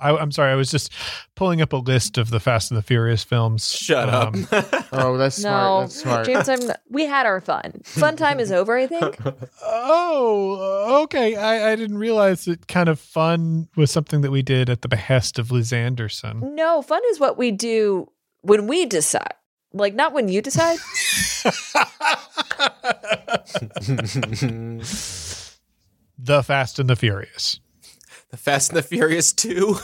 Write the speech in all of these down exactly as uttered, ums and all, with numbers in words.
I, I'm sorry, I was just pulling up a list of the Fast and the Furious films. Shut um, up. Oh, that's smart. No, that's smart. James, I'm, we had our fun. Fun time is over, I think. Oh, okay. I, I didn't realize that kind of fun was something that we did at the behest of Liz Anderson. No, fun is what we do when we decide. Like, not when you decide. The Fast and the Furious. The Fast and the Furious two?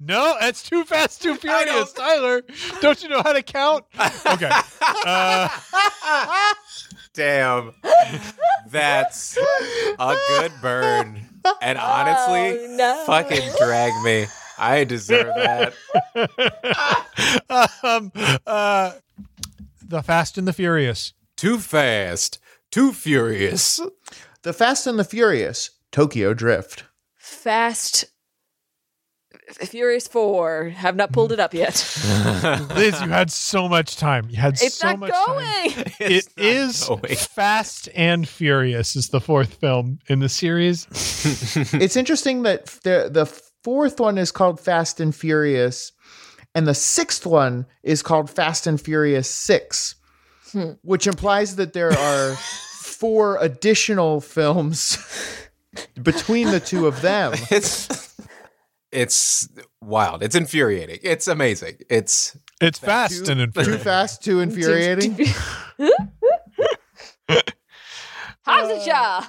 No, that's too fast, too furious, don't. Tyler. Don't you know how to count? Okay. Uh, Damn. That's a good burn. And honestly, oh, no. Fucking drag me. I deserve that. um, uh, the Fast and the Furious. Too fast, too furious. The Fast and the Furious, Tokyo Drift. Fast, Furious four. Have not pulled it up yet. Liz, you had so much time. You had it's so much going. Time. It's it not is going. It is Fast and Furious is the fourth film in the series. It's interesting that the the fourth one is called Fast and Furious, and the sixth one is called Fast and Furious six, hmm. which implies that there are four additional films between the two of them. It's it's wild. It's infuriating. It's amazing. It's it's fast too, and infuriating. Too fast, too infuriating. Hobbs and Shaw.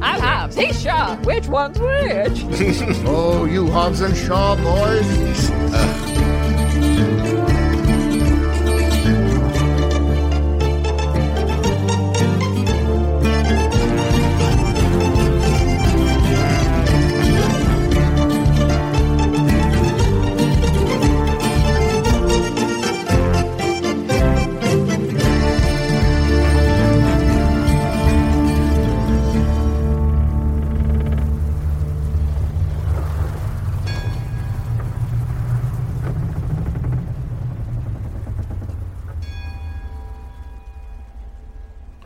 I'm Hobbs. He's Shaw. Which one's which? Oh, you Hobbs and Shaw boys. Uh.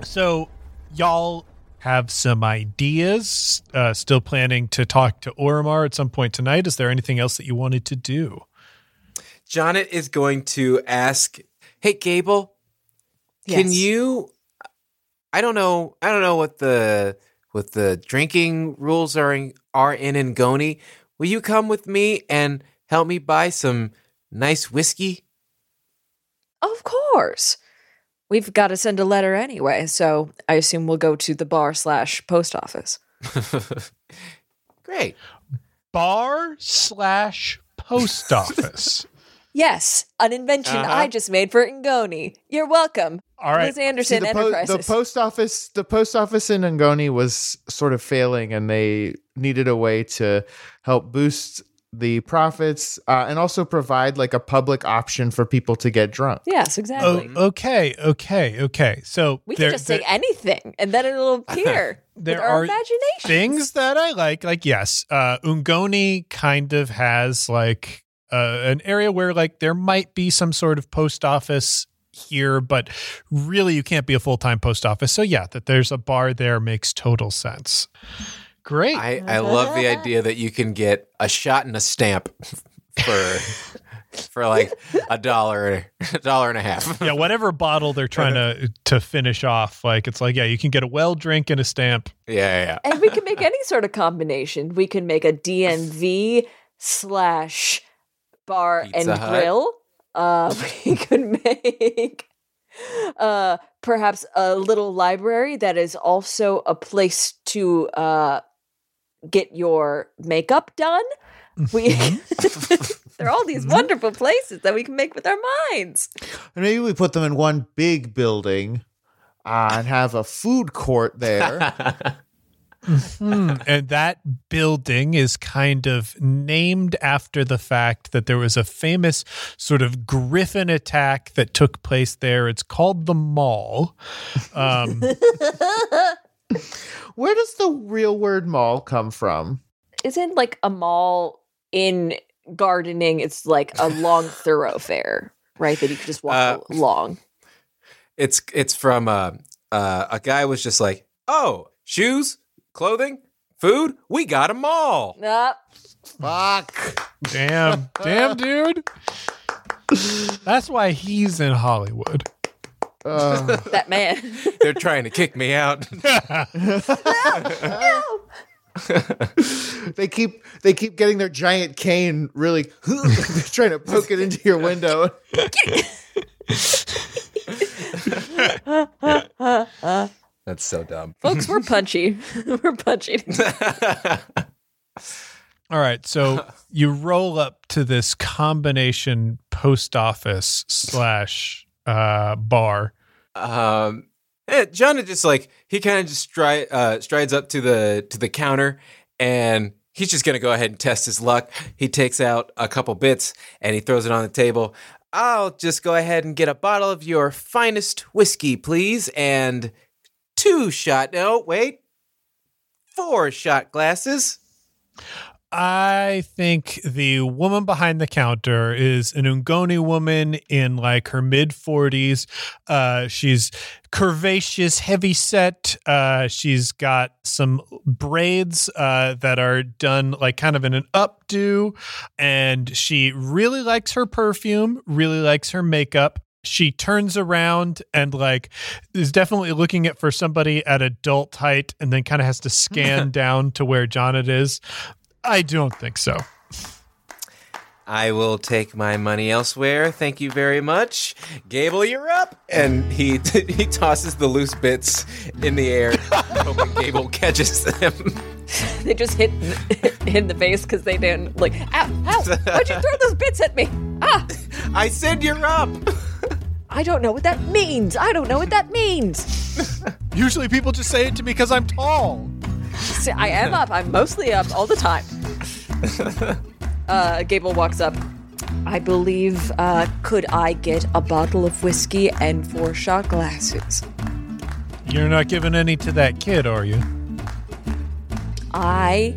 So y'all have some ideas, uh, still planning to talk to Orimar at some point tonight. Is there anything else that you wanted to do? Jonnet is going to ask, hey, Gable, yes. can you, I don't know, I don't know what the, what the drinking rules are in, are in Ngoni. Will you come with me and help me buy some nice whiskey? Of course. We've got to send a letter anyway, so I assume we'll go to the bar slash post office. Great. Bar slash post office. Yes, an invention uh-huh. I just made for Ngoni. You're welcome. All right. Liz Anderson See, the Enterprises. Po- the post office, the post office in Ngoni was sort of failing, and they needed a way to help boost the profits, uh, and also provide like a public option for people to get drunk. Yes, exactly. Oh, okay, okay, okay. So we there, can just there, say anything, and then it'll appear there with our imagination. Things that I like, like yes, uh, Ungoni kind of has like uh, an area where like there might be some sort of post office here, but really you can't be a full time post office. So yeah, that there's a bar there makes total sense. Great. I, I love the idea that you can get a shot and a stamp for for like a dollar, a dollar and a half. Yeah, whatever bottle they're trying to to finish off. Like it's like, yeah, you can get a well drink and a stamp. Yeah, yeah, yeah. And we can make any sort of combination. We can make a D N V slash bar Pizza and Hut. Grill. Uh, we could make uh, perhaps a little library that is also a place to uh get your makeup done. We there are all these wonderful places that we can make with our minds. And maybe we put them in one big building. uh, and have a food court there. Mm-hmm. And that building is kind of named after the fact that there was a famous sort of griffin attack that took place there. It's called the Mall. Um, Where does the real word mall come from? Isn't like a mall in gardening? It's like a long thoroughfare, right? That you could just walk uh, along. It's it's from uh, uh, a guy was just like, oh, shoes, clothing, food, we got them all. Nope. Fuck. Damn. Damn, dude. That's why he's in Hollywood. Uh, that man. They're trying to kick me out. no, no. they keep they keep getting their giant cane really trying to poke it into your window. That's so dumb. Folks, we're punchy. We're punchy. All right. So you roll up to this combination post office slash uh, bar. Um, John is just like, he kind of just stri- uh, strides up to the to the counter, and he's just going to go ahead and test his luck. He takes out a couple bits, and he throws it on the table. I'll just go ahead and get a bottle of your finest whiskey, please, and... Two shot, no, wait, four shot glasses. I think the woman behind the counter is an Ungoni woman in like her mid forties. Uh, she's curvaceous, heavy set. Uh, she's got some braids uh, that are done like kind of in an updo. And she really likes her perfume, really likes her makeup. She turns around and like is definitely looking at for somebody at adult height, and then kind of has to scan down to where Jonnet is. I don't think so. I will take my money elsewhere. Thank you very much. Gable, you're up. And he t- he tosses the loose bits in the air, hoping Gable catches them. They just hit in the face because they didn't like. Ow! Ow! Why'd you throw those bits at me? Ah! I said you're up. I don't know what that means. I don't know what that means. Usually people just say it to me because I'm tall. See, I am up. I'm mostly up all the time. Uh, Gable walks up. I believe, uh, could I get a bottle of whiskey and four shot glasses? You're not giving any to that kid, are you? I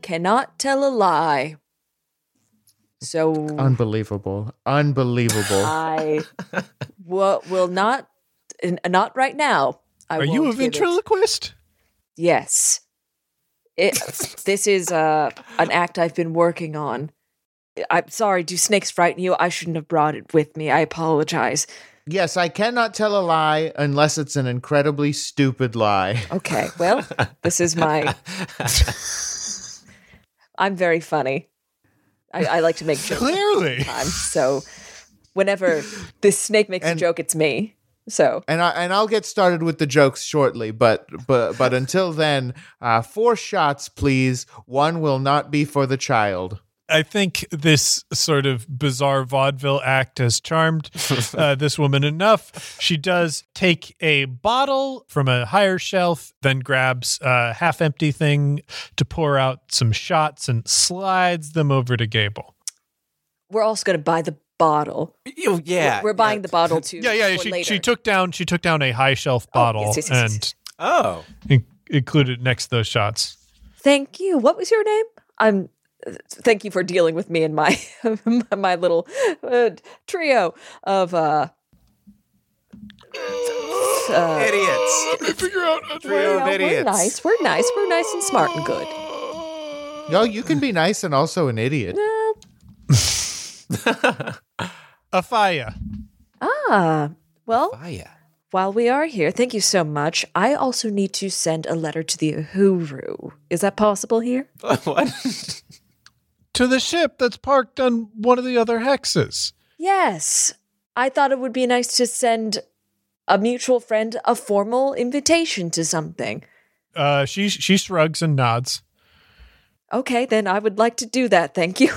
cannot tell a lie. So unbelievable, unbelievable. I w- will not, n- not right now. I Are you a ventriloquist? It. Yes. It, this is uh, an act I've been working on. I'm sorry. Do snakes frighten you? I shouldn't have brought it with me. I apologize. Yes, I cannot tell a lie unless it's an incredibly stupid lie. Okay. Well, this is my. I'm very funny. I, I like to make jokes. Clearly. Time, so whenever this snake makes and, a joke, it's me. So and I and I'll get started with the jokes shortly, but but but until then, uh, four shots, please. One will not be for the child. I think this sort of bizarre vaudeville act has charmed uh, this woman enough. She does take a bottle from a higher shelf, then grabs a half-empty thing to pour out some shots and slides them over to Gable. We're also going to buy the bottle. Oh, yeah. We're, we're buying yeah. the bottle, too. Yeah, yeah. yeah. She, later. she took down She took down a high-shelf bottle oh, yes, yes, yes, and oh. in- included next to those shots. Thank you. What was your name? I'm... Thank you for dealing with me and my my little uh, trio of uh, uh, idiots. Let me figure out a trio of idiots. We're nice. We're nice. We're nice and smart and good. No, you can be nice and also an idiot. Uh, Afaya. Ah, well. Afaya. While we are here, thank you so much. I also need to send a letter to the Uhuru. Is that possible here? Uh, what? To the ship that's parked on one of the other hexes. Yes. I thought it would be nice to send a mutual friend a formal invitation to something. Uh, she she shrugs and nods. Okay, then I would like to do that. Thank you.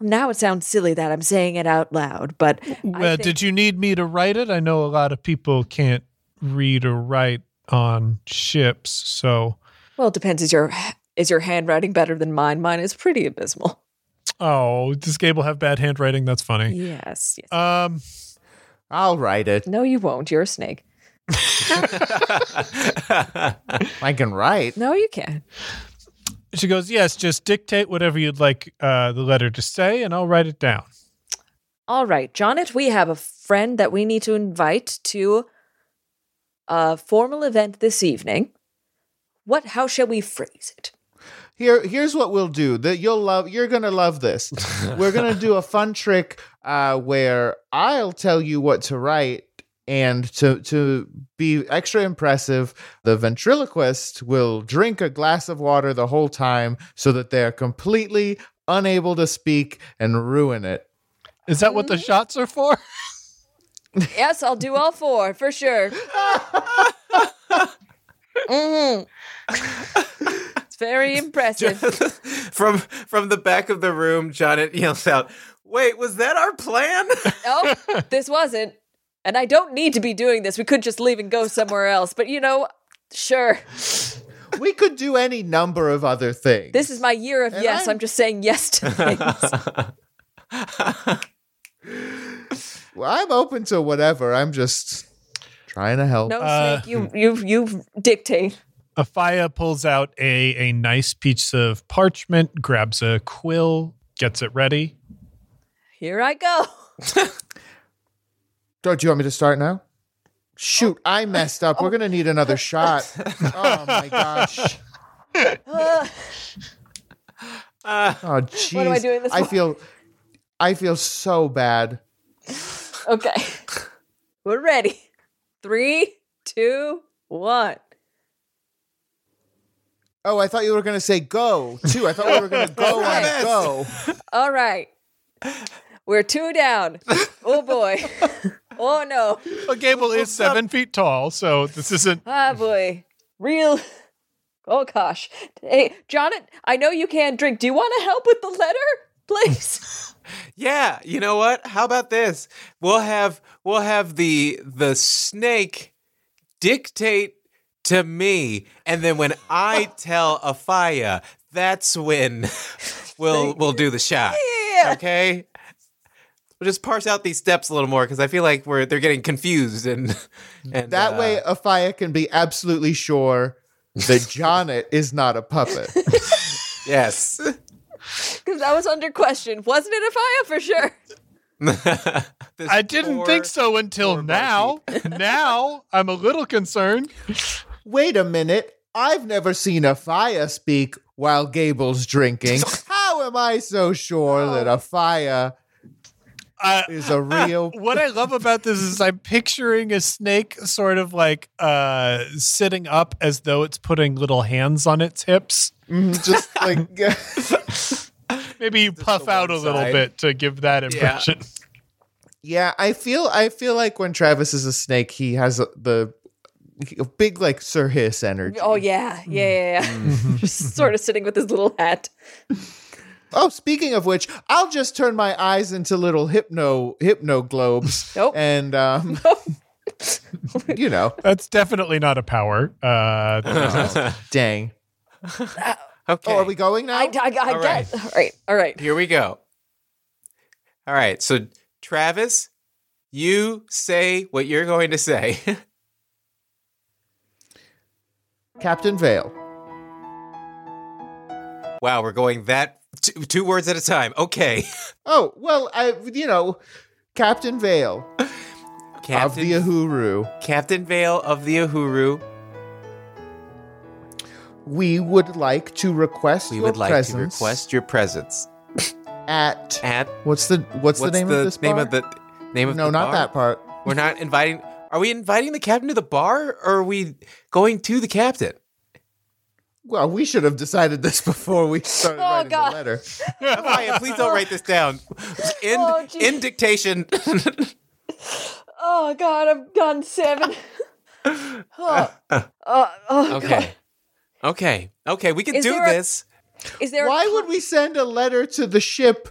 Now it sounds silly that I'm saying it out loud, but... Well, think- did you need me to write it? I know a lot of people can't read or write on ships, so... Well, it depends. Is your is your handwriting better than mine? Mine is pretty abysmal. Oh, does Gable have bad handwriting? That's funny. Yes. yes. Um, I'll write it. No, you won't. You're a snake. I can write. No, you can't. She goes, yes, just dictate whatever you'd like uh, the letter to say, and I'll write it down. All right, Jonnet, we have a friend that we need to invite to a formal event this evening. What? How shall we phrase it? Here, here's what we'll do. That you'll love. You're gonna love this. We're gonna do a fun trick uh, where I'll tell you what to write, and to to be extra impressive, the ventriloquist will drink a glass of water the whole time, so that they're completely unable to speak and ruin it. Is that what the shots are for? Yes, I'll do all four for sure. Mm-hmm. It's very impressive. From from the back of the room, Jonnet yells out, wait, was that our plan? Oh, this wasn't. And I don't need to be doing this. We could just leave and go somewhere else. But, you know, sure. We could do any number of other things. This is my year of and yes. I'm... I'm just saying yes to things. Well, I'm open to whatever. I'm just... trying to help. No, uh, Snake, you you you dictate. Afia pulls out a, a nice piece of parchment, grabs a quill, gets it ready. Here I go. Do you want me to start now? Shoot, I messed up. We're going to need another shot. Oh, my gosh. Oh, jeez. What am I doing this I feel, I feel so bad. Okay. We're ready. Three, two, one. Oh, I thought you were going to say go, too. I thought we were going to go right. on go. All right. We're two down. Oh, boy. Oh, no. Well, Gable is seven feet tall, so this isn't... Ah, boy. Real... Oh, gosh. Hey, Jonnet, I know you can't drink. Do you want to help with the letter, please? Yeah, you know what? How about this? We'll have we'll have the the snake dictate to me, and then when I tell Afia, that's when we'll we'll do the shot. Yeah. Okay? We'll just parse out these steps a little more because I feel like we're they're getting confused and, and that uh, way Afia can be absolutely sure that Jonnet is not a puppet. Yes. Because I was under question. Wasn't it Afia for sure? I didn't poor, think so until now. Now I'm a little concerned. Wait a minute. I've never seen Afia speak while Gable's drinking. How am I so sure oh. that Afia uh, is a real... Uh, what I love about this is I'm picturing a snake sort of like uh, sitting up as though it's putting little hands on its hips. Mm, just like... Maybe you just puff out a little side. Bit to give that impression. Yeah. yeah, I feel I feel like when Travis is a snake, he has a, the a big like Sir Hiss energy. Oh yeah, yeah, yeah. Mm. Just sort of sitting with his little hat. Oh, speaking of which, I'll just turn my eyes into little hypno hypno globes. Nope. And um, you know, that's definitely not a power. Uh, oh, dang. Okay. Oh, are we going now? I, I, I all guess. Right. All right. All right. Here we go. All right. So, Travis, you say what you're going to say. Captain Vale. Wow, we're going that t- two words at a time. Okay. Oh, well, I you know, Captain Vale Captain, of the Uhuru. Captain Vale of the Uhuru. We would like to request we your would like presence. We would like to request your presence. At at what's the what's, what's the name the of this name bar? Of the name of no, the not bar? That part. We're not inviting. Are we inviting the captain to the bar, or are we going to the captain? Well, we should have decided this before we started oh, writing God. The letter. Afia, please don't write this down. In oh, in dictation. Oh God, I've done seven. oh, oh, oh, okay. God. Okay, okay, we can is do this. A, is there Why a, would we send a letter to the ship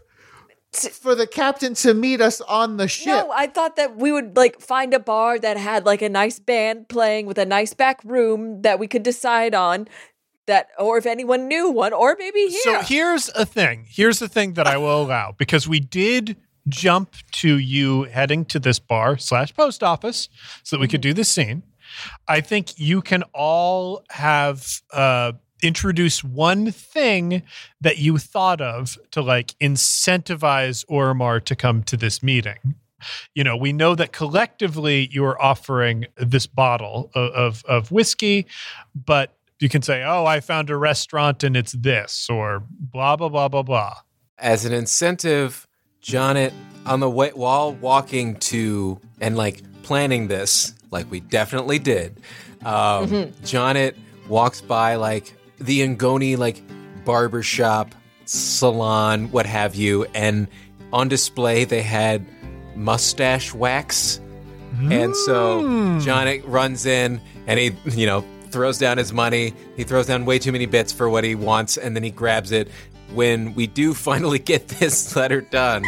To, for the captain to meet us on the ship. No, I thought that we would, like, find a bar that had, like, a nice band playing with a nice back room that we could decide on, that, or if anyone knew one, or maybe here. So here's a thing. Here's the thing that I will allow, because we did jump to you heading to this bar slash post office so that we mm-hmm. could do this scene. I think you can all have... uh introduce one thing that you thought of to, like, incentivize Orimar to come to this meeting. You know, we know that collectively you are offering this bottle of, of, of whiskey, but you can say, oh, I found a restaurant and it's this, or blah, blah, blah, blah, blah. As an incentive, Jonnet, on the way, while walking to and, like, planning this, like we definitely did, um, mm-hmm. Jonnet walks by, like, the Ngoni, like, barbershop, salon, what have you, and on display they had mustache wax. Mm. And so John runs in and he, you know, throws down his money. He throws down way too many bits for what he wants, and then he grabs it. When we do finally get this letter done,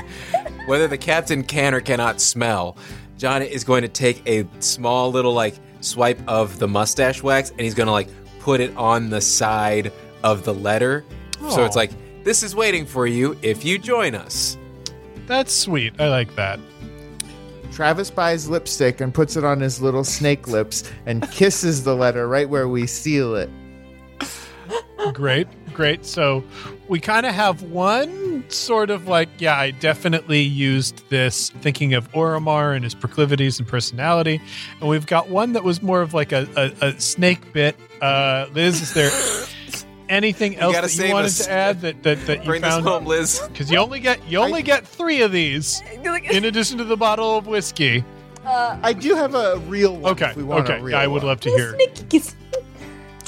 whether the captain can or cannot smell, John is going to take a small little, like, swipe of the mustache wax, and he's going to, like, put it on the side of the letter. Aww. So it's like, this is waiting for you if you join us. That's sweet. I like that. Travis buys lipstick and puts it on his little snake lips and kisses the letter right where we seal it. Great, great. So we kind of have one sort of, like, yeah, I definitely used this thinking of Orimar and his proclivities and personality. And we've got one that was more of like a, a, a snake bit. Uh, Liz, is there anything else you that you wanted us. to add that, that, that you Bring found? Bring this home, Liz. Because you only get you only I, get three of these in addition to the bottle of whiskey. Uh, I do have a real one okay, if we want okay. a real I would one. love to hear.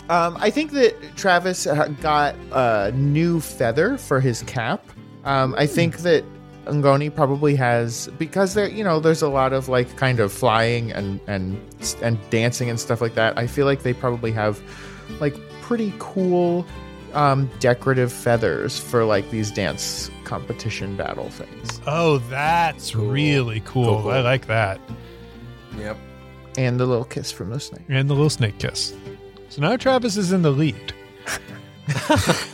Um, I think that Travis got a new feather for his cap. Um, I think that Ngoni probably has, because there, you know, there's a lot of, like, kind of flying and and and dancing and stuff like that. I feel like they probably have, like, pretty cool um, decorative feathers for, like, these dance competition battle things. Oh, that's cool. really cool. cool. I like that. Yep. And the little kiss from the snake. And the little snake kiss. So now Travis is in the lead.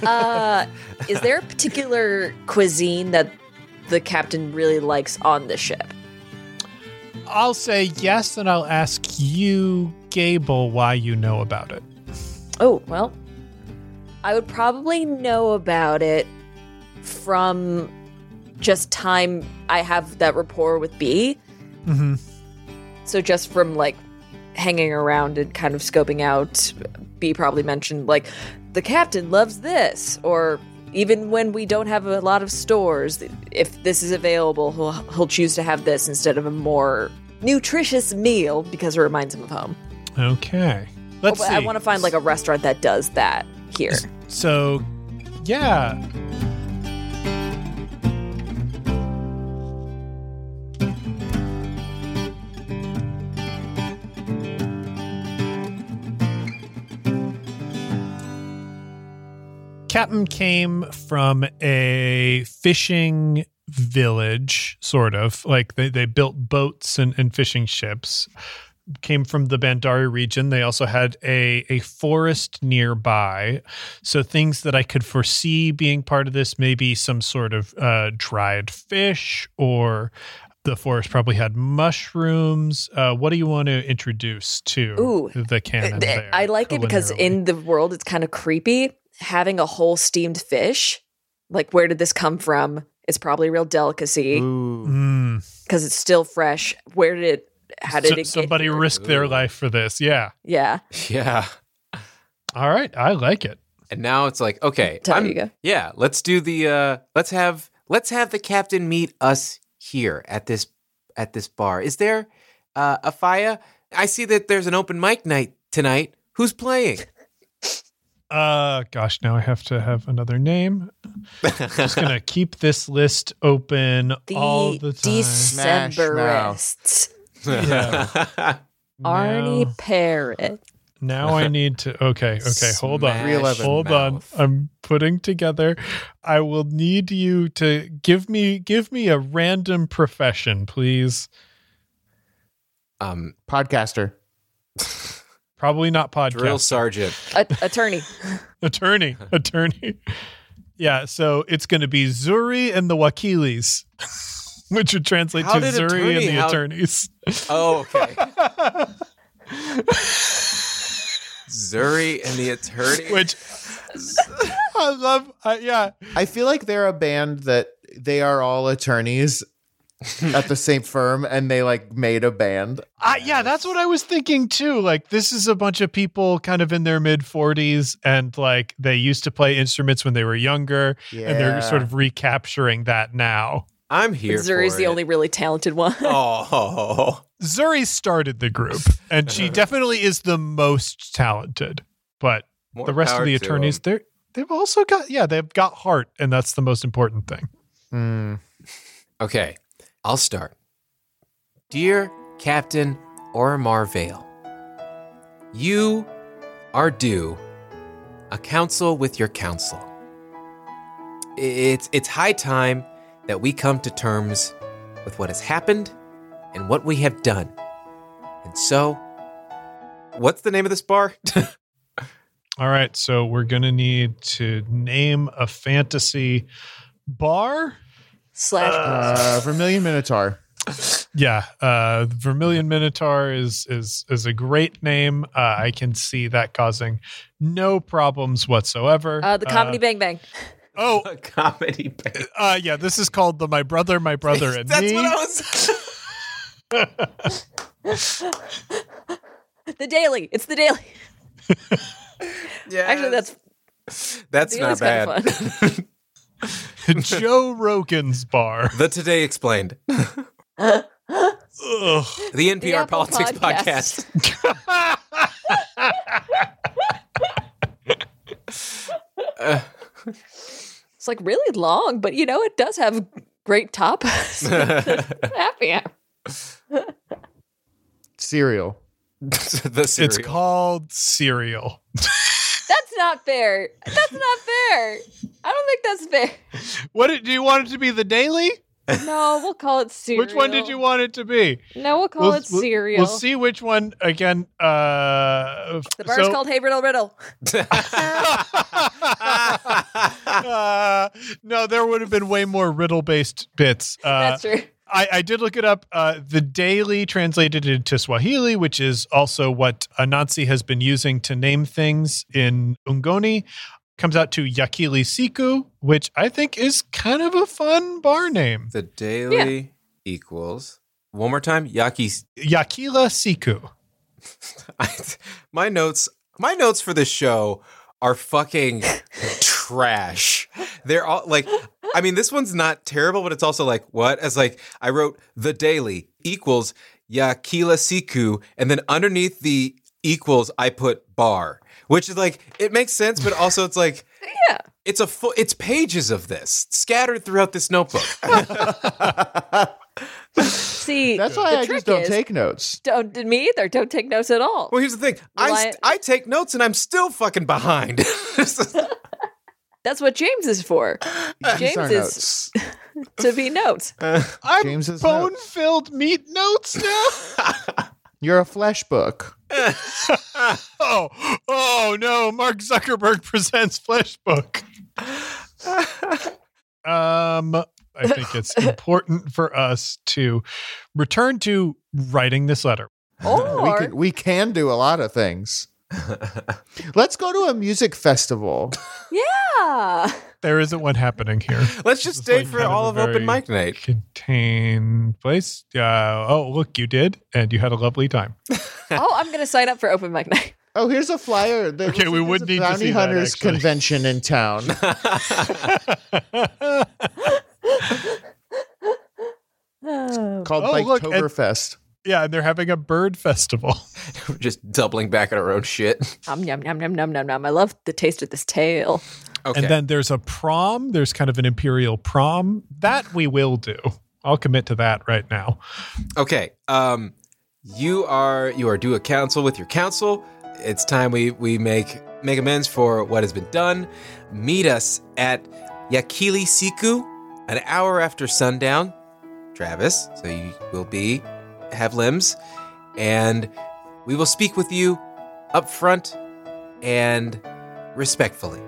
uh, is there a particular cuisine that the captain really likes on the ship? I'll say yes, and I'll ask you, Gable, why you know about it. Oh, well, I would probably know about it from just time I have that rapport with B. Mm-hmm. So just from, like, hanging around and kind of scoping out, B probably mentioned, like, the captain loves this, or even when we don't have a lot of stores, if this is available, he'll, he'll choose to have this instead of a more nutritious meal because it reminds him of home. Okay. Let's oh, see. I want to find, like, a restaurant that does that here. So, yeah. Captain came from a fishing village, sort of. Like, they, they built boats and, and fishing ships. Came from the Bandari region. They also had a, a forest nearby. So things that I could foresee being part of this, maybe some sort of uh, dried fish, or the forest probably had mushrooms. Uh, what do you want to introduce to Ooh, the canon there? I like culinarily. It because in the world it's kind of creepy. Having a whole steamed fish, like, where did this come from? It's probably a real delicacy because it's still fresh. Where did it? How did so, it? Somebody get risked their life for this. Yeah, yeah, yeah. All right, I like it. And now it's like, okay, Tell you go. yeah. Let's do the. Uh, let's have let's have the captain meet us here at this at this bar. Is there uh, a fire? I see that there's an open mic night tonight. Who's playing? Uh, gosh, now I have to have another name. I'm just going to keep this list open the all the time. Decemberists. Yeah. Arne Parrott. Now I need to, okay, okay, hold on, hold mouth. on. I'm putting together, I will need you to give me, give me a random profession, please. Um, Podcaster. Probably not podcast. Drill sergeant. A- attorney. attorney. Attorney. Yeah, so it's going to be Zuri and the Yakilis, which would translate how to Zuri attorney, and the how... Attorneys. Oh, okay. Zuri and the Attorneys. Which I love. Uh, yeah. I feel like they're a band that they are all attorneys at the same firm, and they like made a band. Uh, yeah, that's what I was thinking too. Like, this is a bunch of people kind of in their mid forties, and like they used to play instruments when they were younger, yeah. and they're sort of recapturing that now. I'm here. Zuri's for the it. only really talented one. Oh, Zuri started the group, and she definitely is the most talented. But More the rest of the attorneys, they they've also got yeah, they've got heart, and that's the most important thing. Mm. Okay. I'll start. Dear Captain Orimar Vale, you are due a council with your council. It's, it's high time that we come to terms with what has happened and what we have done. And so, what's the name of this bar? All right, so we're going to need to name a fantasy bar. Slash uh, Vermilion Minotaur. Yeah, uh, Vermilion Minotaur is is is a great name. Uh, I can see that causing no problems whatsoever. Uh, the Comedy uh, Bang Bang. Oh, the Comedy Bang. Uh, yeah, this is called the My Brother, My Brother and That's Me. That's what I was. The Daily. It's the Daily. Yeah. Actually, that's that's not bad. Kind of fun. Joe Rogan's bar. The Today Explained. Ugh. The N P R the Politics Podcast. podcast. uh. It's like really long, but you know, it does have great topics. Happy hour. Cereal. The cereal. It's called Cereal. That's not fair. That's not fair. I don't think that's fair. What did, do you want it to be? The Daily? No, we'll call it Cereal. Which one did you want it to be? No, we'll call we'll, it Cereal. We'll see which one again. Uh, the bar's so, called Hey Riddle Riddle. uh, no, there would have been way more riddle-based bits. Uh, that's true. I, I did look it up. Uh, the Daily translated into Swahili, which is also what Anansi has been using to name things in Ungoni, comes out to Yakili Siku, which I think is kind of a fun bar name. The Daily yeah. equals, one more time, Yaki Yakila Siku. I, my notes, my notes for this show are fucking trash. They're all like, I mean, this one's not terrible, but it's also like, what? As like, I wrote the Daily equals Yakila Siku, and then underneath the equals, I put bar, which is like, it makes sense, but also it's like, yeah, it's a full, it's pages of this scattered throughout this notebook. See, that's why I just don't take notes. Don't me either. Don't take notes at all. Well, here's the thing: I st- I take notes, and I'm still fucking behind. That's what James is for. James is notes. To be notes. Uh, I'm James's bone-filled notes. Meat notes now. You're a flesh book. oh, oh no! Mark Zuckerberg presents flesh book. um. I think it's important for us to return to writing this letter. Or we can, we can do a lot of things. Let's go to a music festival. Yeah. There isn't one happening here. Let's just it's stay like for all of, of open mic night. Contained place. Uh, oh, look, you did. And you had a lovely time. Oh, I'm going to sign up for open mic night. Oh, here's a flyer. There okay, we would need to see that, actually. Bounty Hunters convention in town. It's called oh, Biketoberfest. Yeah, and they're having a bird festival. We're just doubling back on our own shit. Um, yum, yum, yum, yum, yum, yum. I love the taste of this tail. Okay. And then there's a prom. There's kind of an imperial prom. That we will do. I'll commit to that right now. Okay. Um, you are you are due a council with your council. it's time we, we make make amends for what has been done. Meet us at Yakili Siku an hour after sundown, Travis. So you will be have limbs, and we will speak with you up front and respectfully.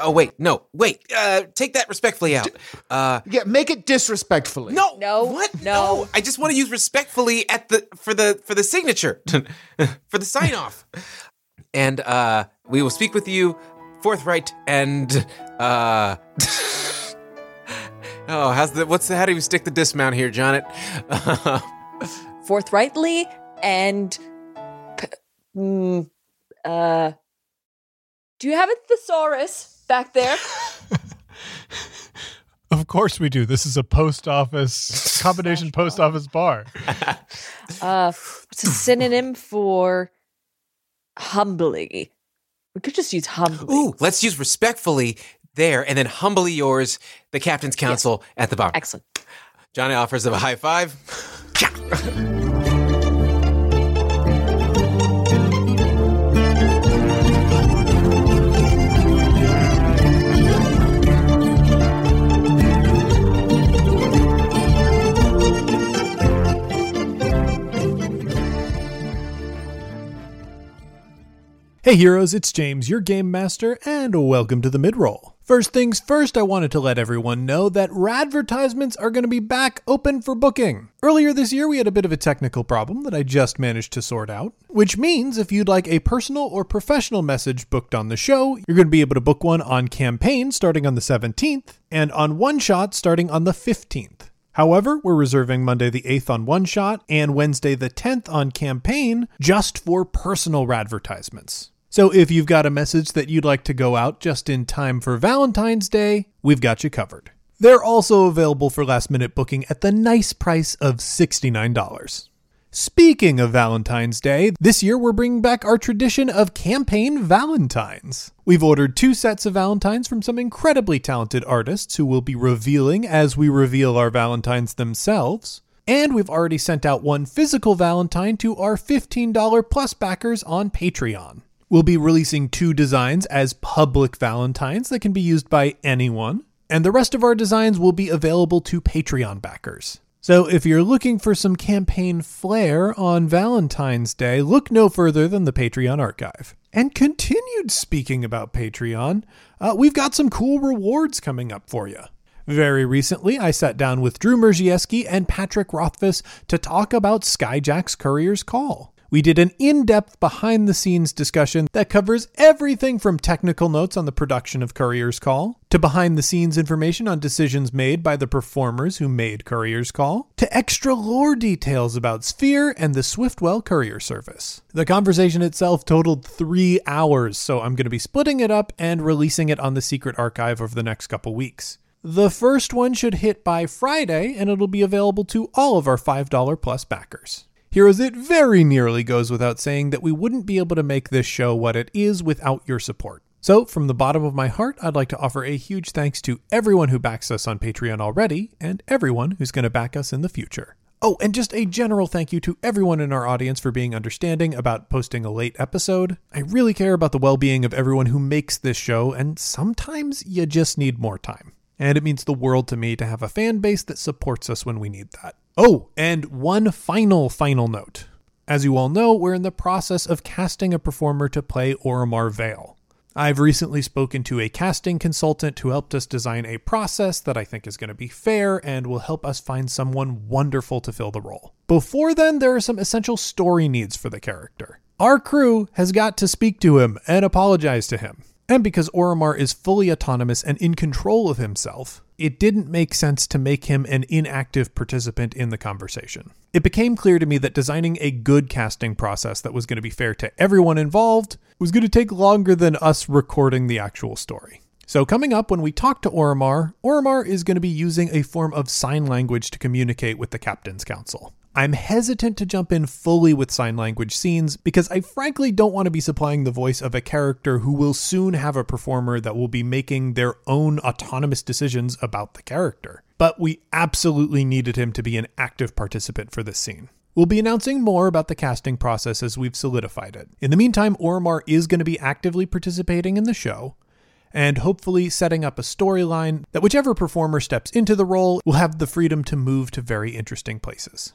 Oh, wait, no, wait, uh, take that respectfully out. Uh, yeah, make it disrespectfully. No, no, what? No. no. I just want to use respectfully at the for the for the signature, for the sign off. And uh, we will speak with you forthright and, uh, oh, how's the, what's the, how do we stick the dismount here, Jonnet? Forthrightly and, p- mm, uh, do you have a thesaurus back there? Of course we do. This is a post office, combination post office bar. uh, it's a synonym for humbly. We could just use humbly. Ooh, let's use respectfully there and then humbly yours, the captain's council yes. at the bottom. Excellent. Johnny offers them a high five. Hey heroes, it's James, your Game Master, and welcome to the mid-roll. First things first, I wanted to let everyone know that Radvertisements are going to be back open for booking. Earlier this year, we had a bit of a technical problem that I just managed to sort out, which means if you'd like a personal or professional message booked on the show, you're going to be able to book one on Campaign starting on the seventeenth and on One Shot starting on the fifteenth. However, we're reserving Monday the eighth on One Shot and Wednesday the tenth on Campaign just for personal Radvertisements. So if you've got a message that you'd like to go out just in time for Valentine's Day, we've got you covered. They're also available for last-minute booking at the nice price of sixty-nine dollars. Speaking of Valentine's Day, this year we're bringing back our tradition of campaign Valentines. We've ordered two sets of Valentines from some incredibly talented artists who will be revealing as we reveal our Valentines themselves. And we've already sent out one physical Valentine to our fifteen dollars plus backers on Patreon. We'll be releasing two designs as public Valentines that can be used by anyone. And the rest of our designs will be available to Patreon backers. So if you're looking for some campaign flair on Valentine's Day, look no further than the Patreon archive. And continued speaking about Patreon, uh, we've got some cool rewards coming up for you. Very recently, I sat down with Drew Merzieski and Patrick Rothfuss to talk about Skyjack's Courier's Call. We did an in-depth behind-the-scenes discussion that covers everything from technical notes on the production of Courier's Call, to behind-the-scenes information on decisions made by the performers who made Courier's Call, to extra lore details about Sphere and the Swiftwell Courier Service. The conversation itself totaled three hours, so I'm going to be splitting it up and releasing it on the Secret Archive over the next couple weeks. The first one should hit by Friday, and it'll be available to all of our five dollars plus backers. Heroes, it very nearly goes without saying that we wouldn't be able to make this show what it is without your support. So, from the bottom of my heart, I'd like to offer a huge thanks to everyone who backs us on Patreon already, and everyone who's going to back us in the future. Oh, and just a general thank you to everyone in our audience for being understanding about posting a late episode. I really care about the well-being of everyone who makes this show, and sometimes you just need more time. And it means the world to me to have a fan base that supports us when we need that. Oh, and one final, final note. As you all know, we're in the process of casting a performer to play Orimar Vale. I've recently spoken to a casting consultant who helped us design a process that I think is going to be fair and will help us find someone wonderful to fill the role. Before then, there are some essential story needs for the character. Our crew has got to speak to him and apologize to him. And because Orimar is fully autonomous and in control of himself, it didn't make sense to make him an inactive participant in the conversation. It became clear to me that designing a good casting process that was going to be fair to everyone involved was going to take longer than us recording the actual story. So coming up when we talk to Orimar, Orimar is going to be using a form of sign language to communicate with the Captain's Council. I'm hesitant to jump in fully with sign language scenes because I frankly don't want to be supplying the voice of a character who will soon have a performer that will be making their own autonomous decisions about the character. But we absolutely needed him to be an active participant for this scene. We'll be announcing more about the casting process as we've solidified it. In the meantime, Orimar is going to be actively participating in the show, and hopefully setting up a storyline that whichever performer steps into the role will have the freedom to move to very interesting places.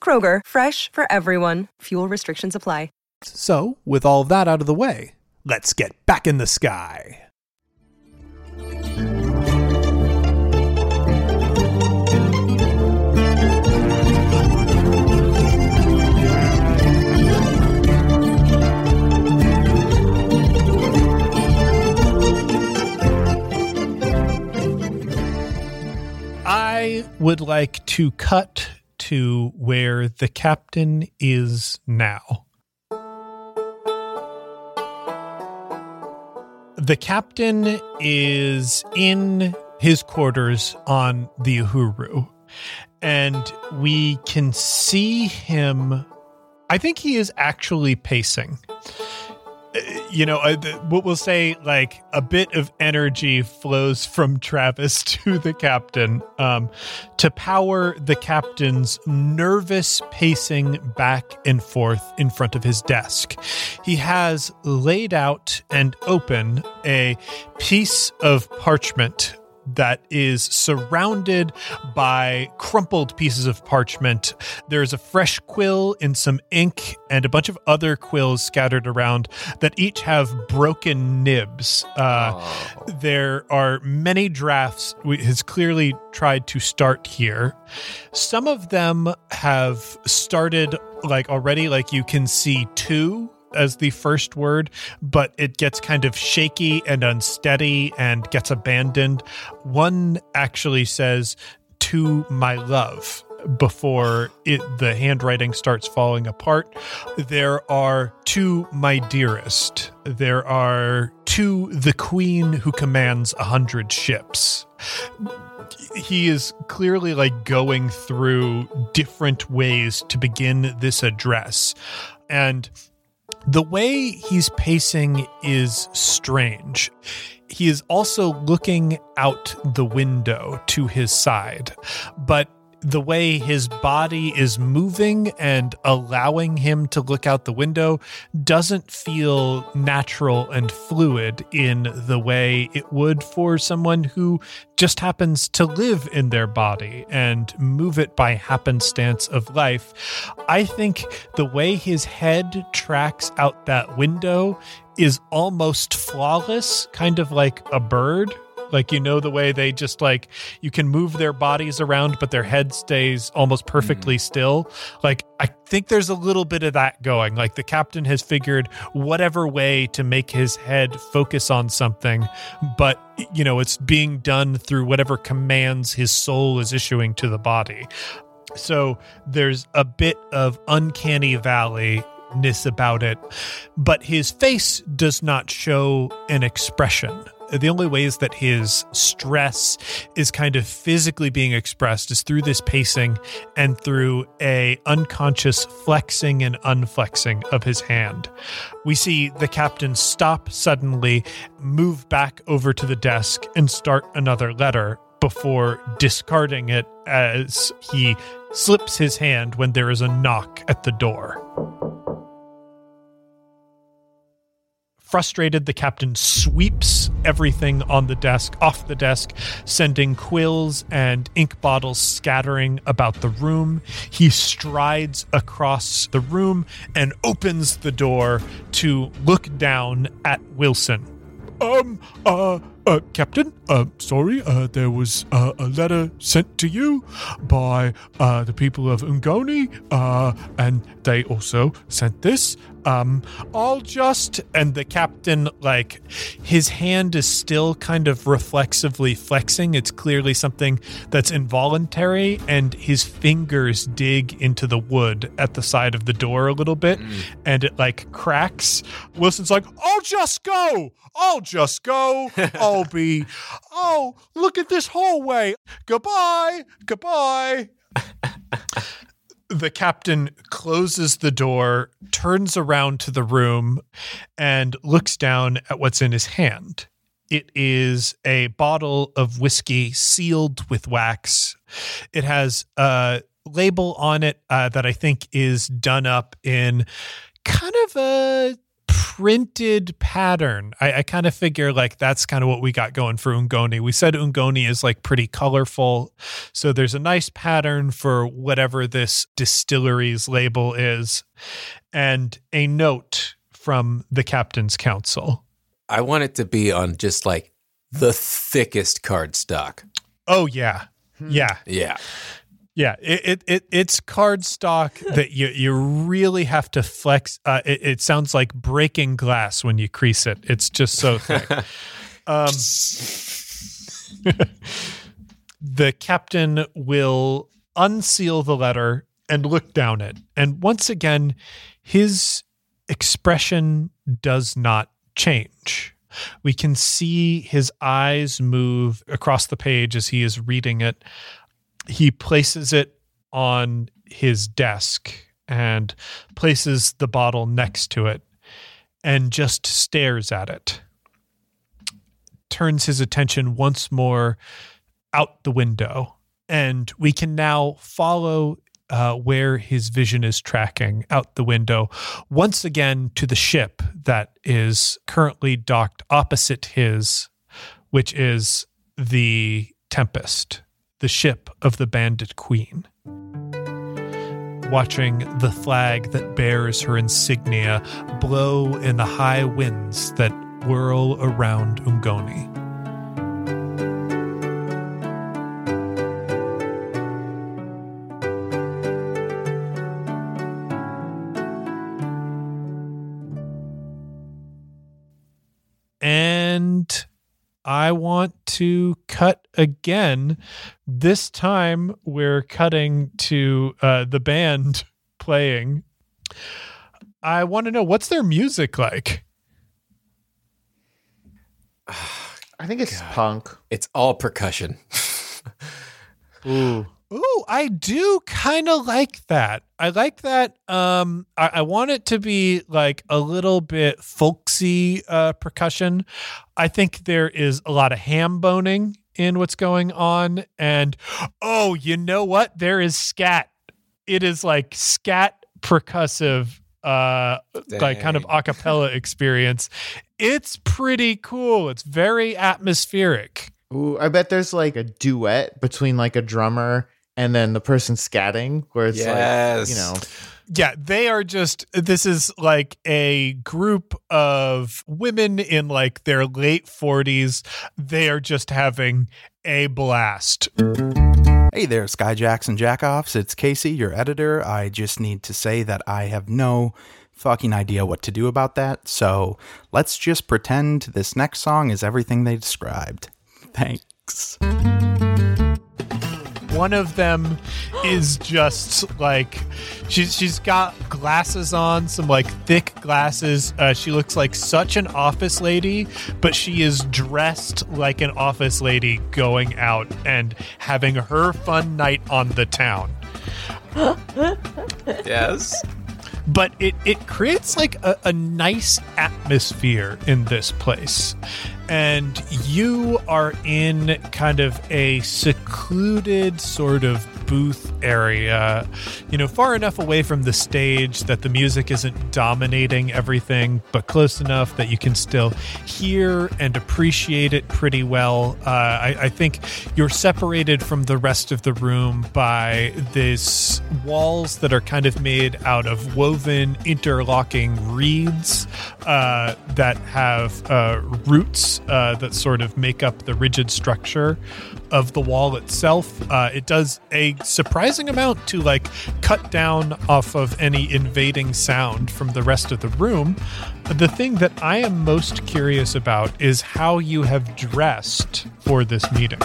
Kroger, fresh for everyone. Fuel restrictions apply. So, with all that out of the way, let's get back in the sky. I would like to cut to where the captain is now. The captain is in his quarters on the Uhuru, and we can see him. I think he is actually pacing. You know, what we'll say, like, a bit of energy flows from Travis to the captain um, to power the captain's nervous pacing back and forth in front of his desk. He has laid out and open a piece of parchment that is surrounded by crumpled pieces of parchment. There's a fresh quill and some ink and a bunch of other quills scattered around that each have broken nibs. Uh, oh. There are many drafts. He has clearly tried to start here. Some of them have started like already, like you can see two as the first word, but it gets kind of shaky and unsteady and gets abandoned. One actually says, "To my love," before it, the handwriting starts falling apart. There are "To my dearest." There are "To the queen who commands a hundred ships." He is clearly like going through different ways to begin this address. And the way he's pacing is strange. He is also looking out the window to his side, but the way his body is moving and allowing him to look out the window doesn't feel natural and fluid in the way it would for someone who just happens to live in their body and move it by happenstance of life. I think the way his head tracks out that window is almost flawless, kind of like a bird. Like, you know, the way they just like, you can move their bodies around, but their head stays almost perfectly mm. still. Like, I think there's a little bit of that going. Like, the captain has figured whatever way to make his head focus on something, but, you know, it's being done through whatever commands his soul is issuing to the body. So there's a bit of uncanny valley-ness about it, but his face does not show an expression. The only ways that his stress is kind of physically being expressed is through this pacing and through a unconscious flexing and unflexing of his hand. We see the captain stop suddenly, move back over to the desk, and start another letter before discarding it as he slips his hand when there is a knock at the door. Frustrated, the captain sweeps everything on the desk, off the desk, sending quills and ink bottles scattering about the room. He strides across the room and opens the door to look down at Wilson. Um, uh, uh, Captain, uh, sorry, uh, there was uh, a letter sent to you by uh, the people of Ungoni, uh, and they also sent this. Um, I'll just... And the captain, like, his hand is still kind of reflexively flexing. It's clearly something that's involuntary, and his fingers dig into the wood at the side of the door a little bit, mm. and it, like, cracks. Wilson's like, I'll just go! I'll just go! I'll be... Oh, look at this hallway! Goodbye! Goodbye! The captain closes the door, turns around to the room, and looks down at what's in his hand. It is a bottle of whiskey sealed with wax. It has a label on it uh, that I think is done up in kind of a printed pattern. I, I kind of figure like that's kind of what we got going for Ungoni. We said Ungoni is like pretty colorful. So there's a nice pattern for whatever this distillery's label is. And a note from the captain's council. I want it to be on just like the thickest cardstock. Oh, yeah. Yeah. Yeah. Yeah, it, it it it's cardstock that you, you really have to flex. Uh, it, it sounds like breaking glass when you crease it. It's just so thick. Um, the captain will unseal the letter and look down it. And once again, his expression does not change. We can see his eyes move across the page as he is reading it. He places it on his desk and places the bottle next to it and just stares at it. Turns his attention once more out the window. And we can now follow uh, where his vision is tracking out the window. Once again to the ship that is currently docked opposite his, which is the Tempest. The ship of the Bandit Queen, watching the flag that bears her insignia blow in the high winds that whirl around Ungoni. And I want to cut again. This time we're cutting to uh, the band playing. I want to know, what's their music like? I think it's God. Punk. It's all percussion. Ooh. Ooh, I do kind of like that. I like that. Um, I, I want it to be like a little bit folksy uh, percussion. I think there is a lot of ham boning in what's going on. And, oh, you know what? There is scat. It is like scat percussive, uh, like kind of a cappella experience. It's pretty cool. It's very atmospheric. Ooh, I bet there's like a duet between like a drummer and then the person scatting, where it's yes. like, you know. Yeah, they are just, this is like a group of women in like their late forties. They are just having a blast. Hey there, Skyjacks and Jackoffs. It's Casey, your editor. I just need to say that I have no fucking idea what to do about that. So let's just pretend this next song is everything they described. Thanks. One of them is just like, she's, she's got glasses on, some like thick glasses. Uh, she looks like such an office lady, but she is dressed like an office lady going out and having her fun night on the town. Yes. But it, it creates like a, a nice atmosphere in this place. And you are in kind of a secluded sort of booth area, you know, far enough away from the stage that the music isn't dominating everything, but close enough that you can still hear and appreciate it pretty well. Uh, I, I think you're separated from the rest of the room by these walls that are kind of made out of woven interlocking reeds uh, that have uh, roots pillars uh, that sort of make up the rigid structure of the wall itself. Uh, it does a surprising amount to like cut down off of any invading sound from the rest of the room. The thing that I am most curious about is how you have dressed for this meeting.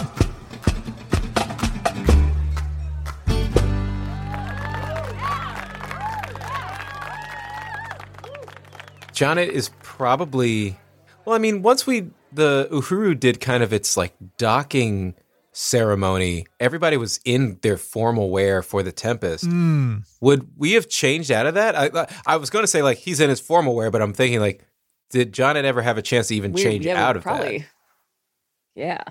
Janet is probably, well, I mean, once we, the Uhuru did kind of its like docking ceremony, everybody was in their formal wear for the Tempest. Mm. Would we have changed out of that? I I was going to say like he's in his formal wear, but I'm thinking like, did Janet ever have a chance to even we, change yeah, out of probably. that? Yeah.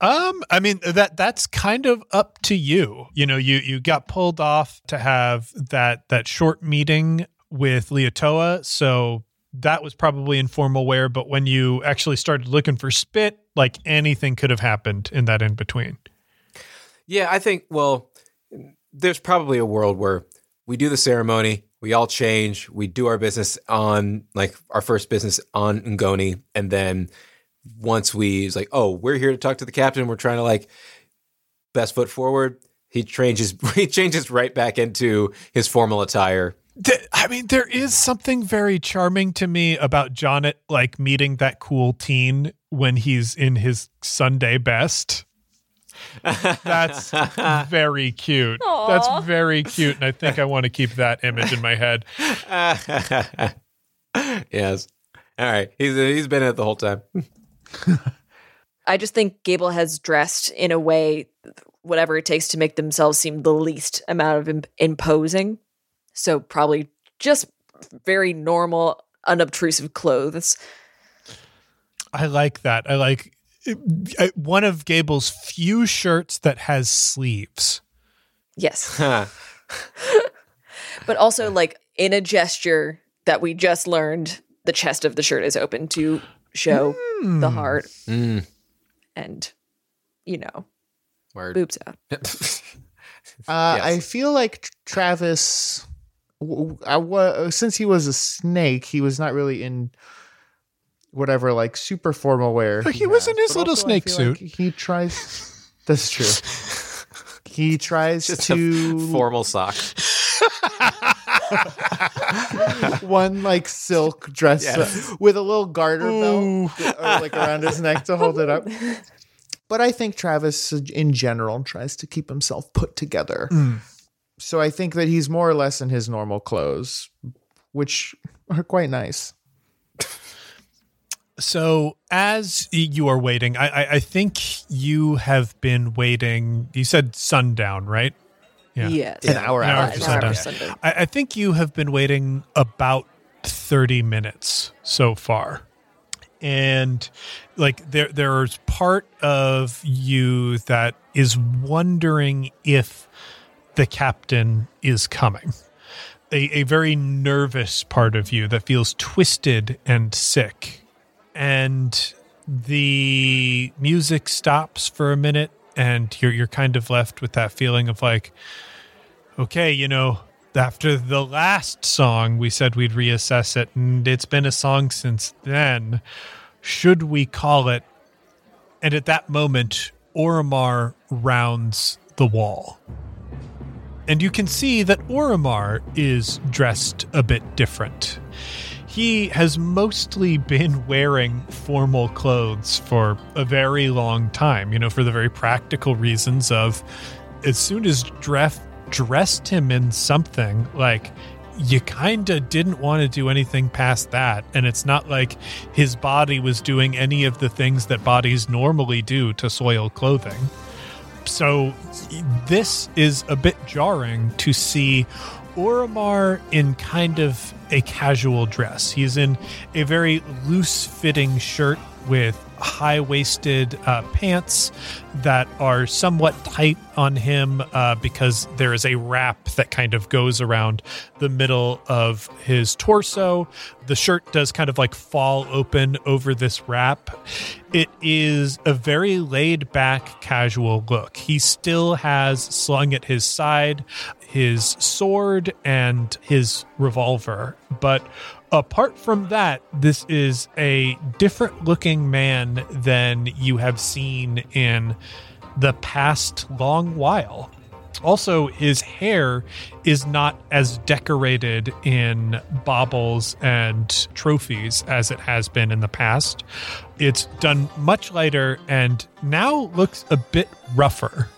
Um, I mean, that that's kind of up to you. You know, you, you got pulled off to have that that short meeting with Leotoa, so that was probably informal wear, but when you actually started looking for spit, like anything could have happened in that in-between. Yeah, I think, well, there's probably a world where we do the ceremony, we all change, we do our business on, like, our first business on Ngoni, and then once we, it's like, oh, we're here to talk to the captain, we're trying to, like, best foot forward, he changes, he changes right back into his formal attire. I mean, there is something very charming to me about Jonnet, like, meeting that cool teen when he's in his Sunday best. That's very cute. Aww. That's very cute, and I think I want to keep that image in my head. Yes. All right. He's, he's been in it the whole time. I just think Gable has dressed in a way, whatever it takes to make themselves seem the least amount of imp- imposing. So probably just very normal, unobtrusive clothes. I like that. I like I, one of Gable's few shirts that has sleeves. Yes. Huh. But also, like, in a gesture that we just learned, the chest of the shirt is open to show mm. the heart. Mm. And, you know, Word. boobs out. uh, yes. I feel like Travis... I was, since he was a snake, he was not really in whatever like super formal wear. But he, he was has. in his but little snake suit. Like he tries. That's true. He tries Just to a formal sock. One like silk dress yes. up, with a little garter Ooh. belt or, like around his neck to hold it up. But I think Travis, in general, tries to keep himself put together. Mm. So I think that he's more or less in his normal clothes, which are quite nice. So as you are waiting, I, I, I think you have been waiting. You said sundown, right? Yeah. Yes. An hour, an hour after, an hour after sundown. sundown. I, I think you have been waiting about thirty minutes so far. And like there, there's part of you that is wondering if the captain is coming. A, a very nervous part of you that feels twisted and sick. And the music stops for a minute and you're, you're kind of left with that feeling of like, okay, you know, after the last song, we said we'd reassess it and it's been a song since then. Should we call it? And at that moment, Orimar rounds the wall. And you can see that Orimar is dressed a bit different. He has mostly been wearing formal clothes for a very long time, you know, for the very practical reasons of as soon as Dref dressed him in something, like, you kind of didn't want to do anything past that. And it's not like his body was doing any of the things that bodies normally do to soil clothing. So this is a bit jarring to see Orimar in kind of a casual dress. He's in a very loose-fitting shirt with high-waisted uh, pants that are somewhat tight on him uh, because there is a wrap that kind of goes around the middle of his torso. The shirt does kind of like fall open over this wrap. It is a very laid-back, casual look. He still has slung at his side his sword and his revolver, but Apart from that, this is a different looking man than you have seen in the past long while. Also, his hair is not as decorated in baubles and trophies as it has been in the past. It's done much lighter and now looks a bit rougher.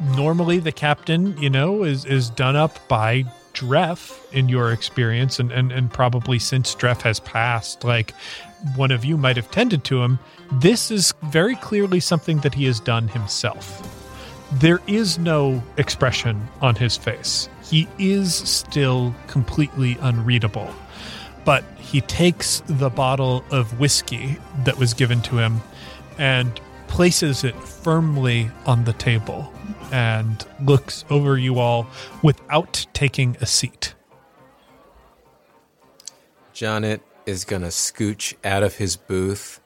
Normally, the captain, you know, is, is done up by Dref in your experience, and, and, and probably since Dref has passed, like one of you might have tended to him. This is very clearly something that he has done himself. There is no expression on his face. He is still completely unreadable, but he takes the bottle of whiskey that was given to him and places it firmly on the table and looks over you all without taking a seat. Janet is going to scooch out of his booth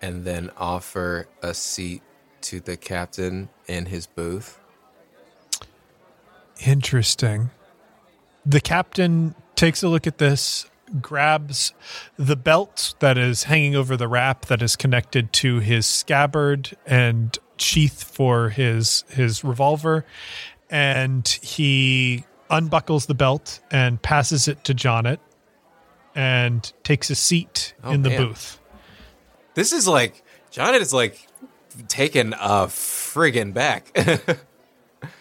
and then offer a seat to the captain in his booth. Interesting. The captain takes a look at this, grabs the belt that is hanging over the wrap that is connected to his scabbard and sheath for his his revolver, and he unbuckles the belt and passes it to Jonnet and takes a seat oh, in the man. booth. This is like, Jonnet is like taken a friggin' back.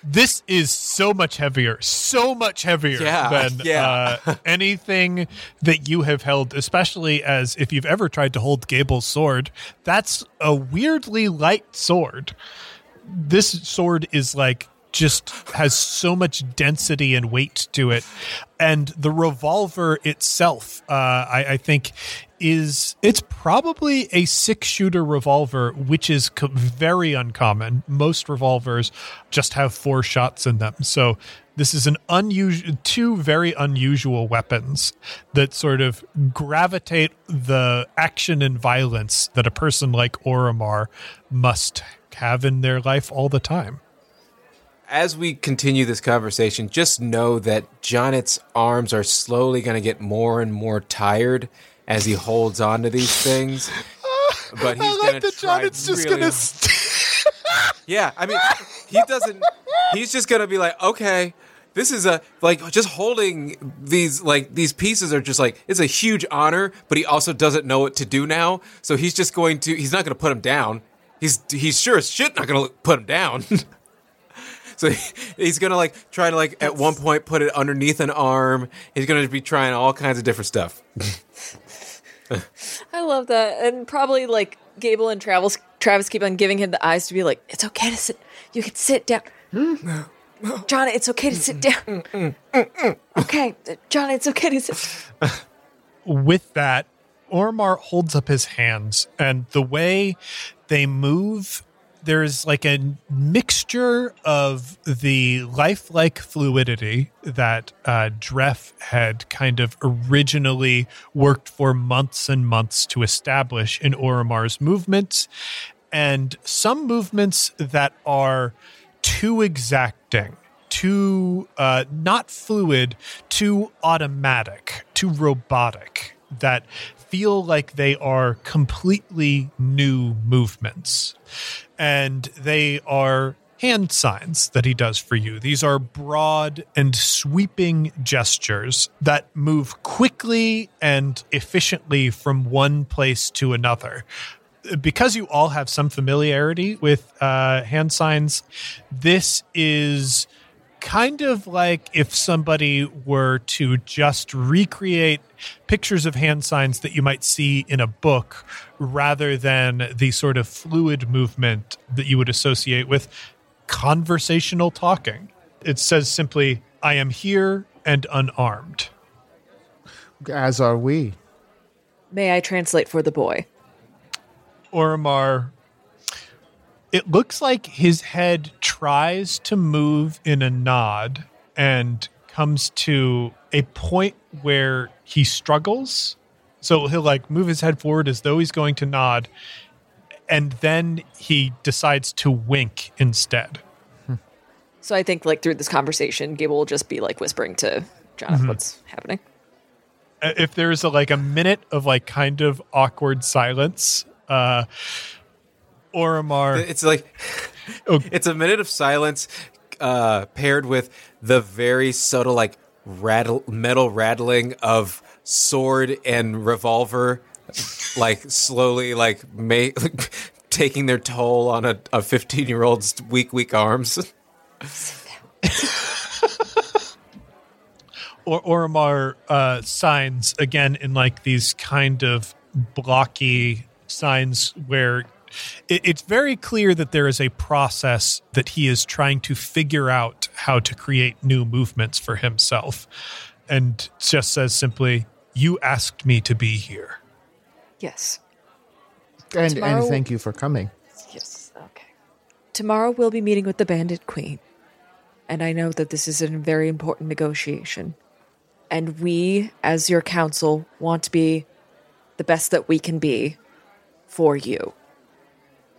This is so much heavier, so much heavier yeah, than yeah. uh, anything that you have held, especially as if you've ever tried to hold Gable's sword. That's a weirdly light sword. This sword is like just has so much density and weight to it. And the revolver itself, uh, I, I think, is it's probably a six-shooter revolver, which is co- very uncommon. Most revolvers just have four shots in them. So this is an unusual, two very unusual weapons that sort of gravitate the action and violence that a person like Orimar must have in their life all the time. As we continue this conversation, just know that Jonet's arms are slowly going to get more and more tired as he holds on to these things. But he's I like that Jonet's really just going to... St- yeah, I mean, he doesn't... He's just going to be like, okay, this is a... Like, just holding these, like, these pieces are just like, it's a huge honor, but he also doesn't know what to do now. So he's just going to... He's not going to put him down. He's, he's sure as shit not going to put him down. So he's going to, like, try to, like, at one point put it underneath an arm. He's going to be trying all kinds of different stuff. I love that. And probably, like, Gable and Travis, Travis keep on giving him the eyes to be like, it's okay to sit. You can sit down. Mm. John, it's okay to sit down. Mm-mm. Mm-mm. Okay, John, it's okay to sit. With that, Orimar holds up his hands, and the way they move... There's like a mixture of the lifelike fluidity that uh, Dref had kind of originally worked for months and months to establish in Orimar's movements, and some movements that are too exacting, too uh, not fluid, too automatic, too robotic, that feel like they are completely new movements. And they are hand signs that he does for you. These are broad and sweeping gestures that move quickly and efficiently from one place to another. Because you all have some familiarity with uh, hand signs, this is kind of like if somebody were to just recreate pictures of hand signs that you might see in a book rather than the sort of fluid movement that you would associate with conversational talking. It says simply, I am here and unarmed. As are we. May I translate for the boy? Orimar... It looks like his head tries to move in a nod and comes to a point where he struggles. So he'll like move his head forward as though he's going to nod. And then he decides to wink instead. So I think like through this conversation, Gable will just be like whispering to Jonathan mm-hmm. what's happening. if there's a, like a minute of like kind of awkward silence, uh, Orimar, it's like it's a minute of silence uh, paired with the very subtle like rattle metal rattling of sword and revolver, like slowly like ma- taking their toll on a, a fifteen-year-old's weak, weak arms. Or Orimar uh, signs again in like these kind of blocky signs where it, it's very clear that there is a process that he is trying to figure out how to create new movements for himself, and just says simply, "You asked me to be here." Yes. And, and thank you for coming. Yes. Okay. Tomorrow we'll be meeting with the Bandit Queen, and I know that this is a very important negotiation. And we, as your council, want to be the best that we can be for you.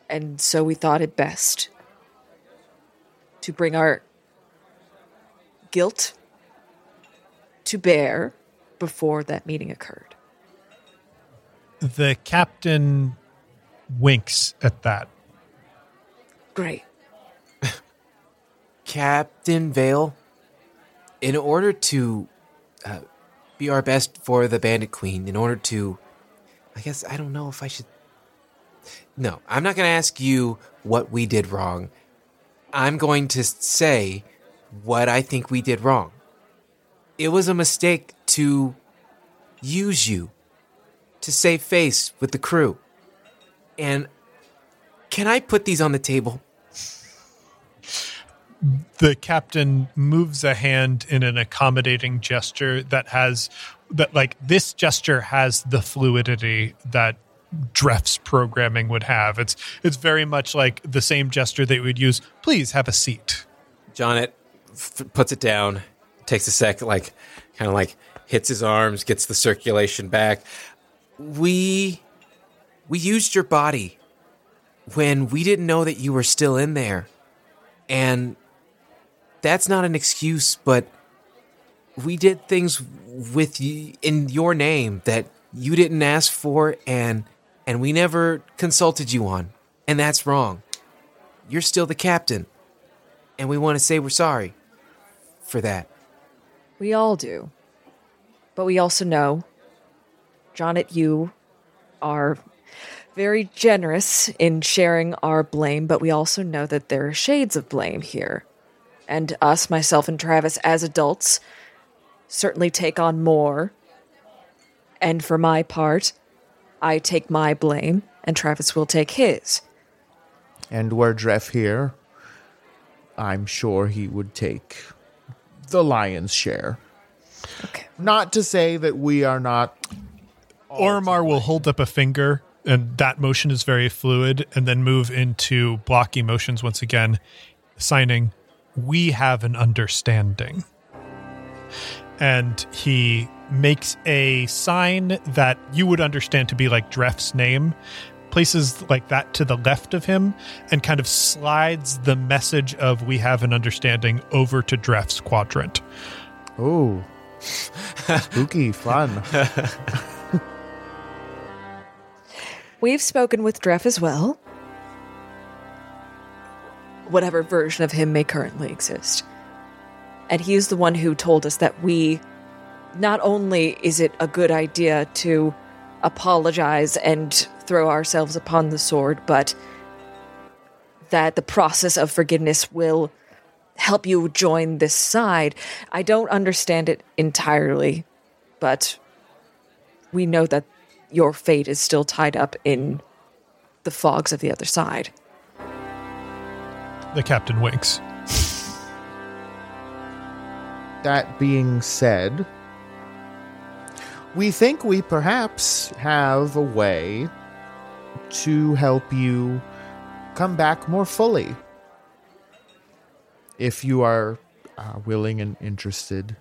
And so we thought it best to bring our guilt to bear before that meeting occurred. The captain winks at that. Great. Captain Vale, in order to uh, be our best for the Bandit Queen, in order to, I guess, I don't know if I should. No, I'm not going to ask you what we did wrong. I'm going to say what I think we did wrong. It was a mistake to use you to save face with the crew. And can I put these on the table? The captain moves a hand in an accommodating gesture that has, that like this gesture has the fluidity that D R E F's programming would have. It's it's very much like the same gesture that we'd use. Please have a seat. Jonnet f- puts it down, takes a sec, like kind of like hits his arms, gets the circulation back. We we used your body when we didn't know that you were still in there, and that's not an excuse. But we did things with you in your name that you didn't ask for, and and we never consulted you on, and that's wrong. You're still the captain, and we want to say we're sorry for that. We all do. But we also know, Jonnet, you are very generous in sharing our blame, but we also know that there are shades of blame here. And us, myself, and Travis, as adults, certainly take on more. And for my part, I take my blame, and Travis will take his. And were D R E F here, I'm sure he would take the lion's share. Okay. Not to say that we are not. Orimar will hold up a finger, and that motion is very fluid, and then move into blocky motions once again, signing, "We have an understanding." And he makes a sign that you would understand to be like D R E F's name, places like that to the left of him, and kind of slides the message of "We have an understanding" over to D R E F's quadrant. Oh. Spooky fun. We've spoken with D R E F as well, whatever version of him may currently exist, and he is the one who told us that we, not only is it a good idea to apologize and throw ourselves upon the sword, but that the process of forgiveness will help you join this side. I don't understand it entirely, but we know that your fate is still tied up in the fogs of the other side. The captain winks. That being said, we think we perhaps have a way to help you come back more fully, if you are uh, willing and interested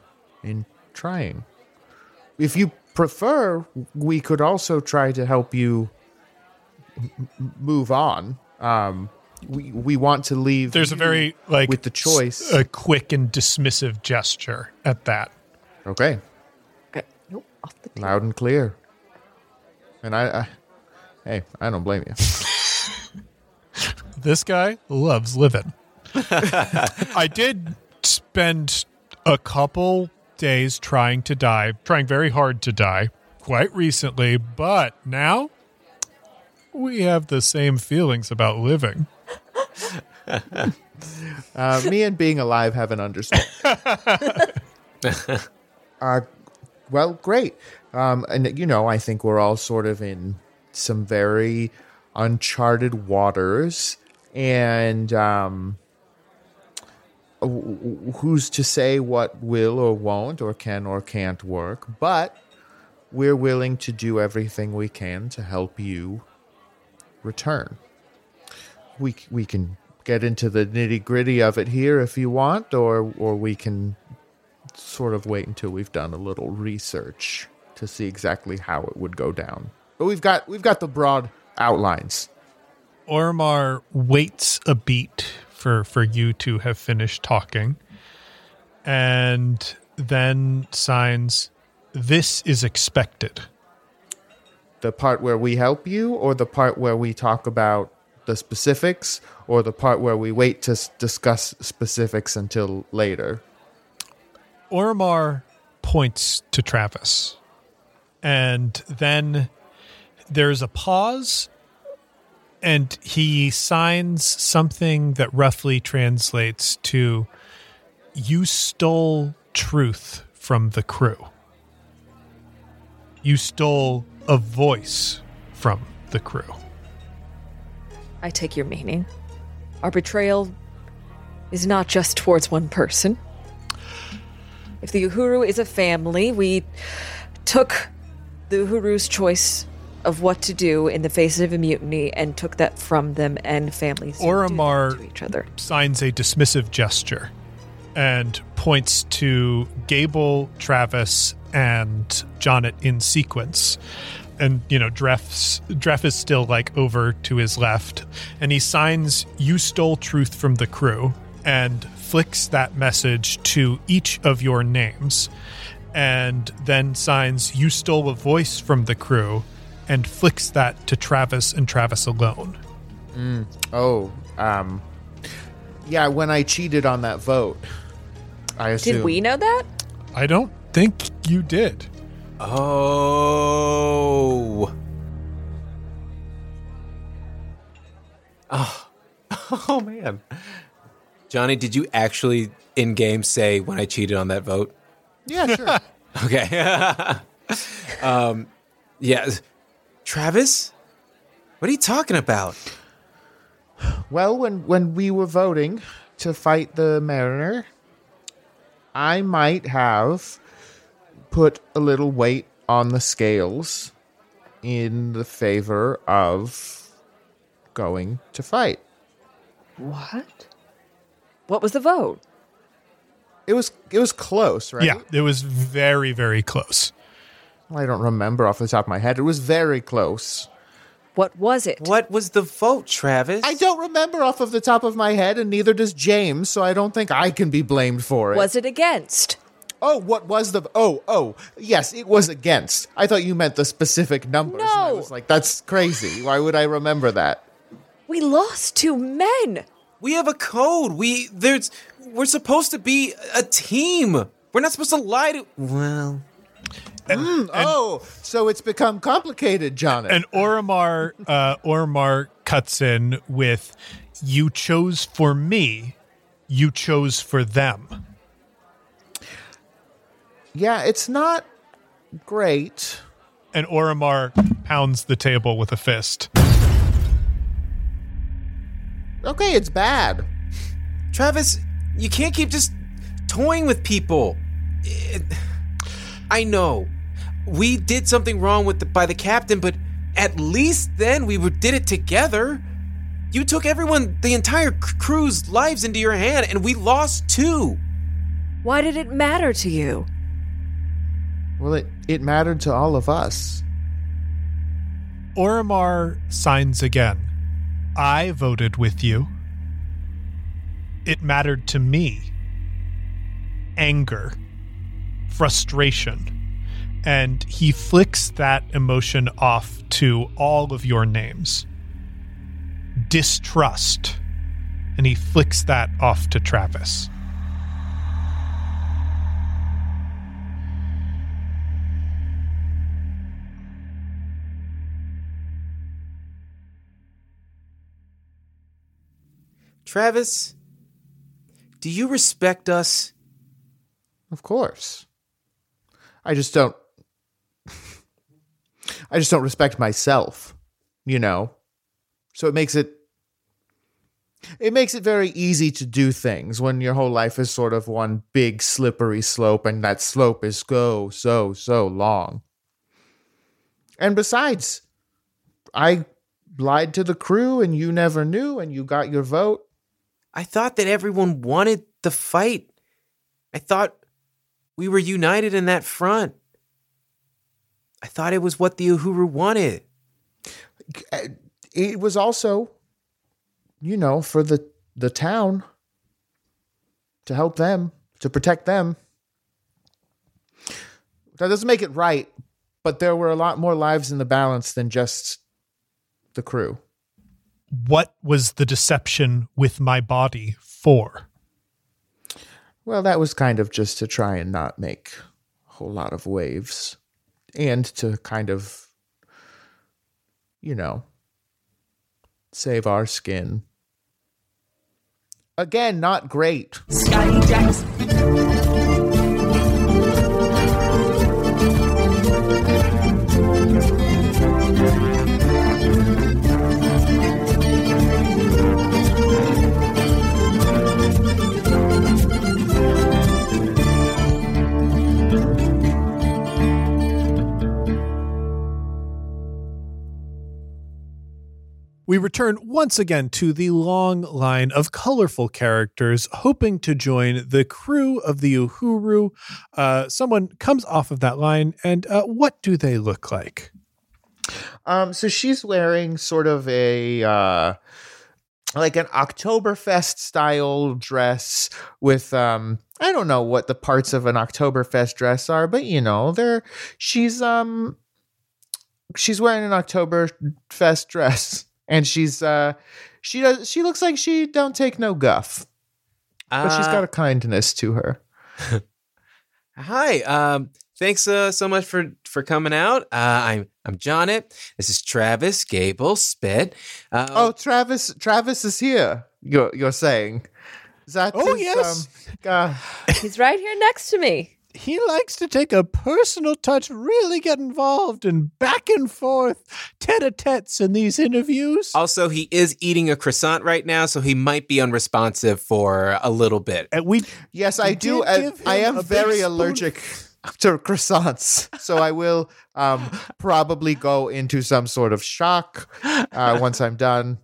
in trying. If you prefer, we could also try to help you m- move on. Um, we we want to leave. There's a very like with the choice, a quick and dismissive gesture at that. Okay. Okay. Nope. off the table. Loud and clear. And I, I hey, I don't blame you. This guy loves living. I did spend a couple days trying to die, trying very hard to die quite recently, but now we have the same feelings about living. uh, me and being alive have an understanding. uh, well, great. Um, and, you know, I think we're all sort of in some very uncharted waters. And um, who's to say what will or won't or can or can't work? But we're willing to do everything we can to help you return. We we can get into the nitty-gritty of it here if you want, or or we can sort of wait until we've done a little research to see exactly how it would go down. But we've got we've got the broad outlines. Orimar waits a beat for, for you to have finished talking and then signs, "This is expected." The part where we help you, or the part where we talk about the specifics, or the part where we wait to s- discuss specifics until later? Orimar points to Travis. And then there's a pause. And he signs something that roughly translates to, "You stole truth from the crew. You stole a voice from the crew." I take your meaning. Our betrayal is not just towards one person. If the Uhuru is a family, we took the Uhuru's choice of what to do in the face of a mutiny and took that from them and families Orimar to each other. Signs a dismissive gesture and points to Gable, Travis, and Jonnet in sequence. And, you know, Dreff's, Dreff is still, like, over to his left. And he signs, "You stole truth from the crew," and flicks that message to each of your names. And then signs, "You stole a voice from the crew," and flicks that to Travis and Travis alone. Mm. Oh, um, yeah, when I cheated on that vote, I assume. Did we know that? I don't think you did. Oh. Oh. Oh, man. Johnny, did you actually in-game say when I cheated on that vote? Yeah, sure. Okay. um, yeah. Travis? What are you talking about? Well, when, when we were voting to fight the Mariner, I might have put a little weight on the scales in the favor of going to fight. What? What was the vote? It was it was close, right? Yeah, it was very, very close. I don't remember off the top of my head. It was very close. What was it? What was the vote, Travis? I don't remember off of the top of my head, and neither does James, so I don't think I can be blamed for it. Was it against? Oh, what was the... Oh, oh, yes, it was against. I thought you meant the specific numbers. No. And I was like, that's crazy. Why would I remember that? We lost two men. We have a code. We there's We're supposed to be a team. We're not supposed to lie to... Well... And, mm, and, oh, so it's become complicated, Jonathan. And Orimar, uh, Orimar cuts in with, "You chose for me, you chose for them." Yeah, it's not great. And Orimar pounds the table with a fist. Okay, it's bad. Travis, you can't keep just toying with people. It- I know. We did something wrong with the, by the captain, but at least then we were, did it together. You took everyone, the entire crew's lives into your hand, and we lost two. Why did it matter to you? Well, it, it mattered to all of us. Orimar signs again. I voted with you. It mattered to me. Anger. Frustration, and he flicks that emotion off to all of your names. Distrust. And he flicks that off to Travis. Travis, do you respect us? Of course. I just don't. I just don't respect myself, you know? So it makes it. It makes it very easy to do things when your whole life is sort of one big slippery slope, and that slope is so, so, so long. And besides, I lied to the crew and you never knew and you got your vote. I thought that everyone wanted the fight. I thought we were united in that front. I thought it was what the Uhuru wanted. It was also, you know, for the, the town, to help them, to protect them. That doesn't make it right, but there were a lot more lives in the balance than just the crew. What was the deception with my body for? Well, that was kind of just to try and not make a whole lot of waves, and to kind of, you know, save our skin. Again, not great. Scotty Jackson. We return once again to the long line of colorful characters hoping to join the crew of the Uhuru. Uh, someone comes off of that line, and uh, what do they look like? Um, so she's wearing sort of a uh, like an Oktoberfest style dress with um, I don't know what the parts of an Oktoberfest dress are, but you know, they're she's um she's wearing an Oktoberfest dress. And she's, uh, she does, she looks like she don't take no guff, uh, but she's got a kindness to her. Hi, um, thanks uh, so much for, for coming out. Uh, I'm I'm Jonet. This is Travis Gable Spit. Uh, oh, Travis, Travis is here. You're you're saying that? Oh is, yes, um, uh, he's right here next to me. He likes to take a personal touch, really get involved in back and forth tete-a-tetes in these interviews. Also, he is eating a croissant right now, so he might be unresponsive for a little bit. And we, yes, we I do. I, I am very allergic to croissants, so I will um, probably go into some sort of shock uh, once I'm done.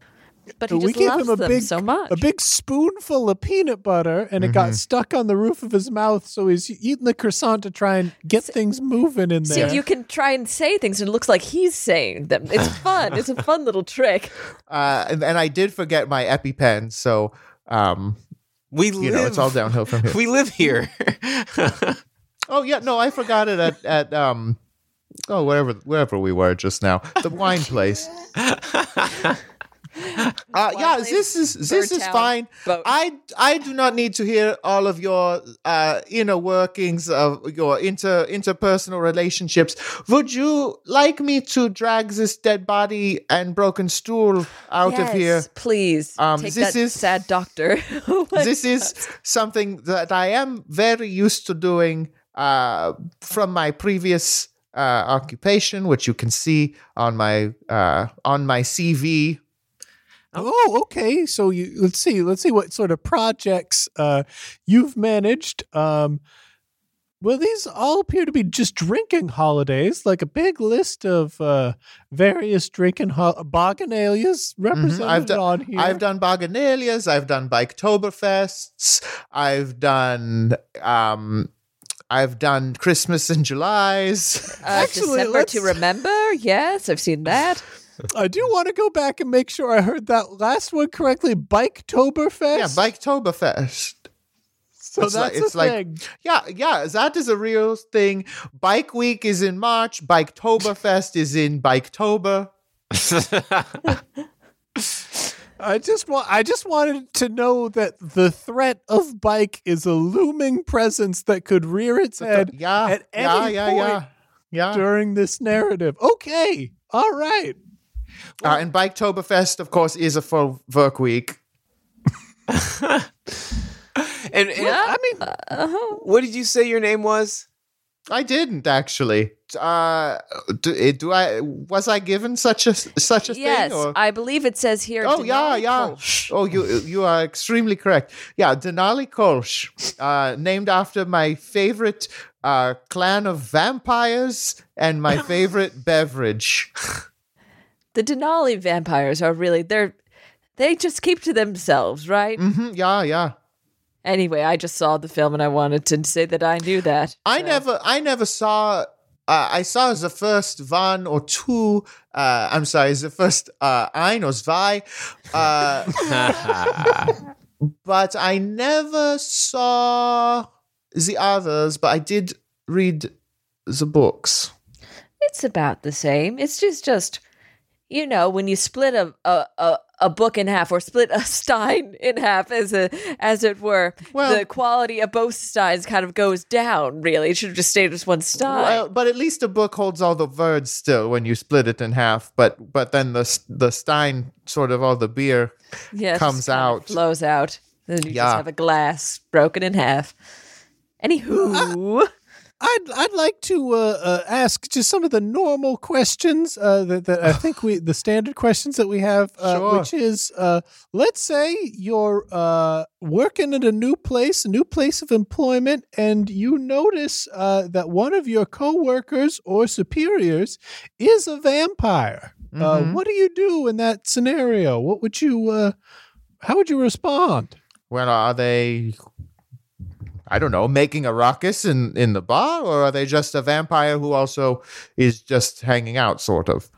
But, but he just we loves gave him a big, so much. a big spoonful of peanut butter, and mm-hmm. it got stuck on the roof of his mouth. So he's eating the croissant to try and get so, things moving in there. So you can try and say things, and it looks like he's saying them. It's fun. It's a fun little trick. Uh, and, and I did forget my EpiPen, so um, we you live, know it's all downhill from here. We live here. Oh yeah, no, I forgot it at at um, oh wherever wherever we were just now, the wine place. Uh, yeah, this is this is fine. Boat. I I do not need to hear all of your uh, inner workings of your inter interpersonal relationships. Would you like me to drag this dead body and broken stool out yes, of here? Please. Um, Take this that is sad doctor. Oh this God. Is something that I am very used to doing uh, from my previous uh, occupation, which you can see on my uh, on my C V. Oh, okay. So you let's see. Let's see what sort of projects uh, you've managed. Um, well, these all appear to be just drinking holidays, like a big list of uh, various drinking ho- baganalias represented mm-hmm. I've done, on here. I've done baganalias. I've done Biketoberfests. I've done... Um, I've done Christmas in July's. Uh, Actually, December let's... to Remember. Yes, I've seen that. I do want to go back and make sure I heard that last one correctly. Biketoberfest? Yeah, Biketoberfest. So it's that's like, it's a like, thing. Yeah, yeah, that is a real thing. Bike Week is in March. Biketoberfest is in Biketober. I just want I just wanted to know that the threat of bike is a looming presence that could rear its head yeah, at any yeah, yeah, point yeah. Yeah. during this narrative. Okay. All right. Well, uh, and Biketoberfest, of course, is a full work week. and, and yeah. I mean, uh-huh. What did you say your name was? I didn't actually. Uh, do, do I? Was I given such a such a yes, thing? Yes, I believe it says here. Oh Denali yeah, yeah. Kolsch. Oh, you you are extremely correct. Yeah, Denali Kolsch, uh, named after my favorite uh, clan of vampires and my favorite beverage. The Denali vampires are really they're they just keep to themselves, right? Mm-hmm, yeah, yeah. Anyway, I just saw the film and I wanted to say that I knew that. I so. never I never saw, uh, I saw the first one or two, uh, I'm sorry, the first uh, ein or zwei, uh, but I never saw the others, but I did read the books. It's about the same. It's just, just you know, when you split a a, a a book in half, or split a stein in half, as a as it were. Well, the quality of both steins kind of goes down. Really, it should have just stayed as one stein. Well, but at least a book holds all the words still when you split it in half. But but then the the stein, sort of all the beer, yes, comes out, flows out. Then you yeah. just have a glass broken in half. Anywho. Uh- I'd I'd like to uh, uh, ask just some of the normal questions uh, that that I think we the standard questions that we have, uh, sure. which is uh, let's say you're uh, working at a new place, a new place of employment, and you notice uh, that one of your coworkers or superiors is a vampire. Mm-hmm. Uh, what do you do in that scenario? What would you? Uh, how would you respond? Well, are they? I don't know, making a ruckus in, in the bar, or are they just a vampire who also is just hanging out, sort of?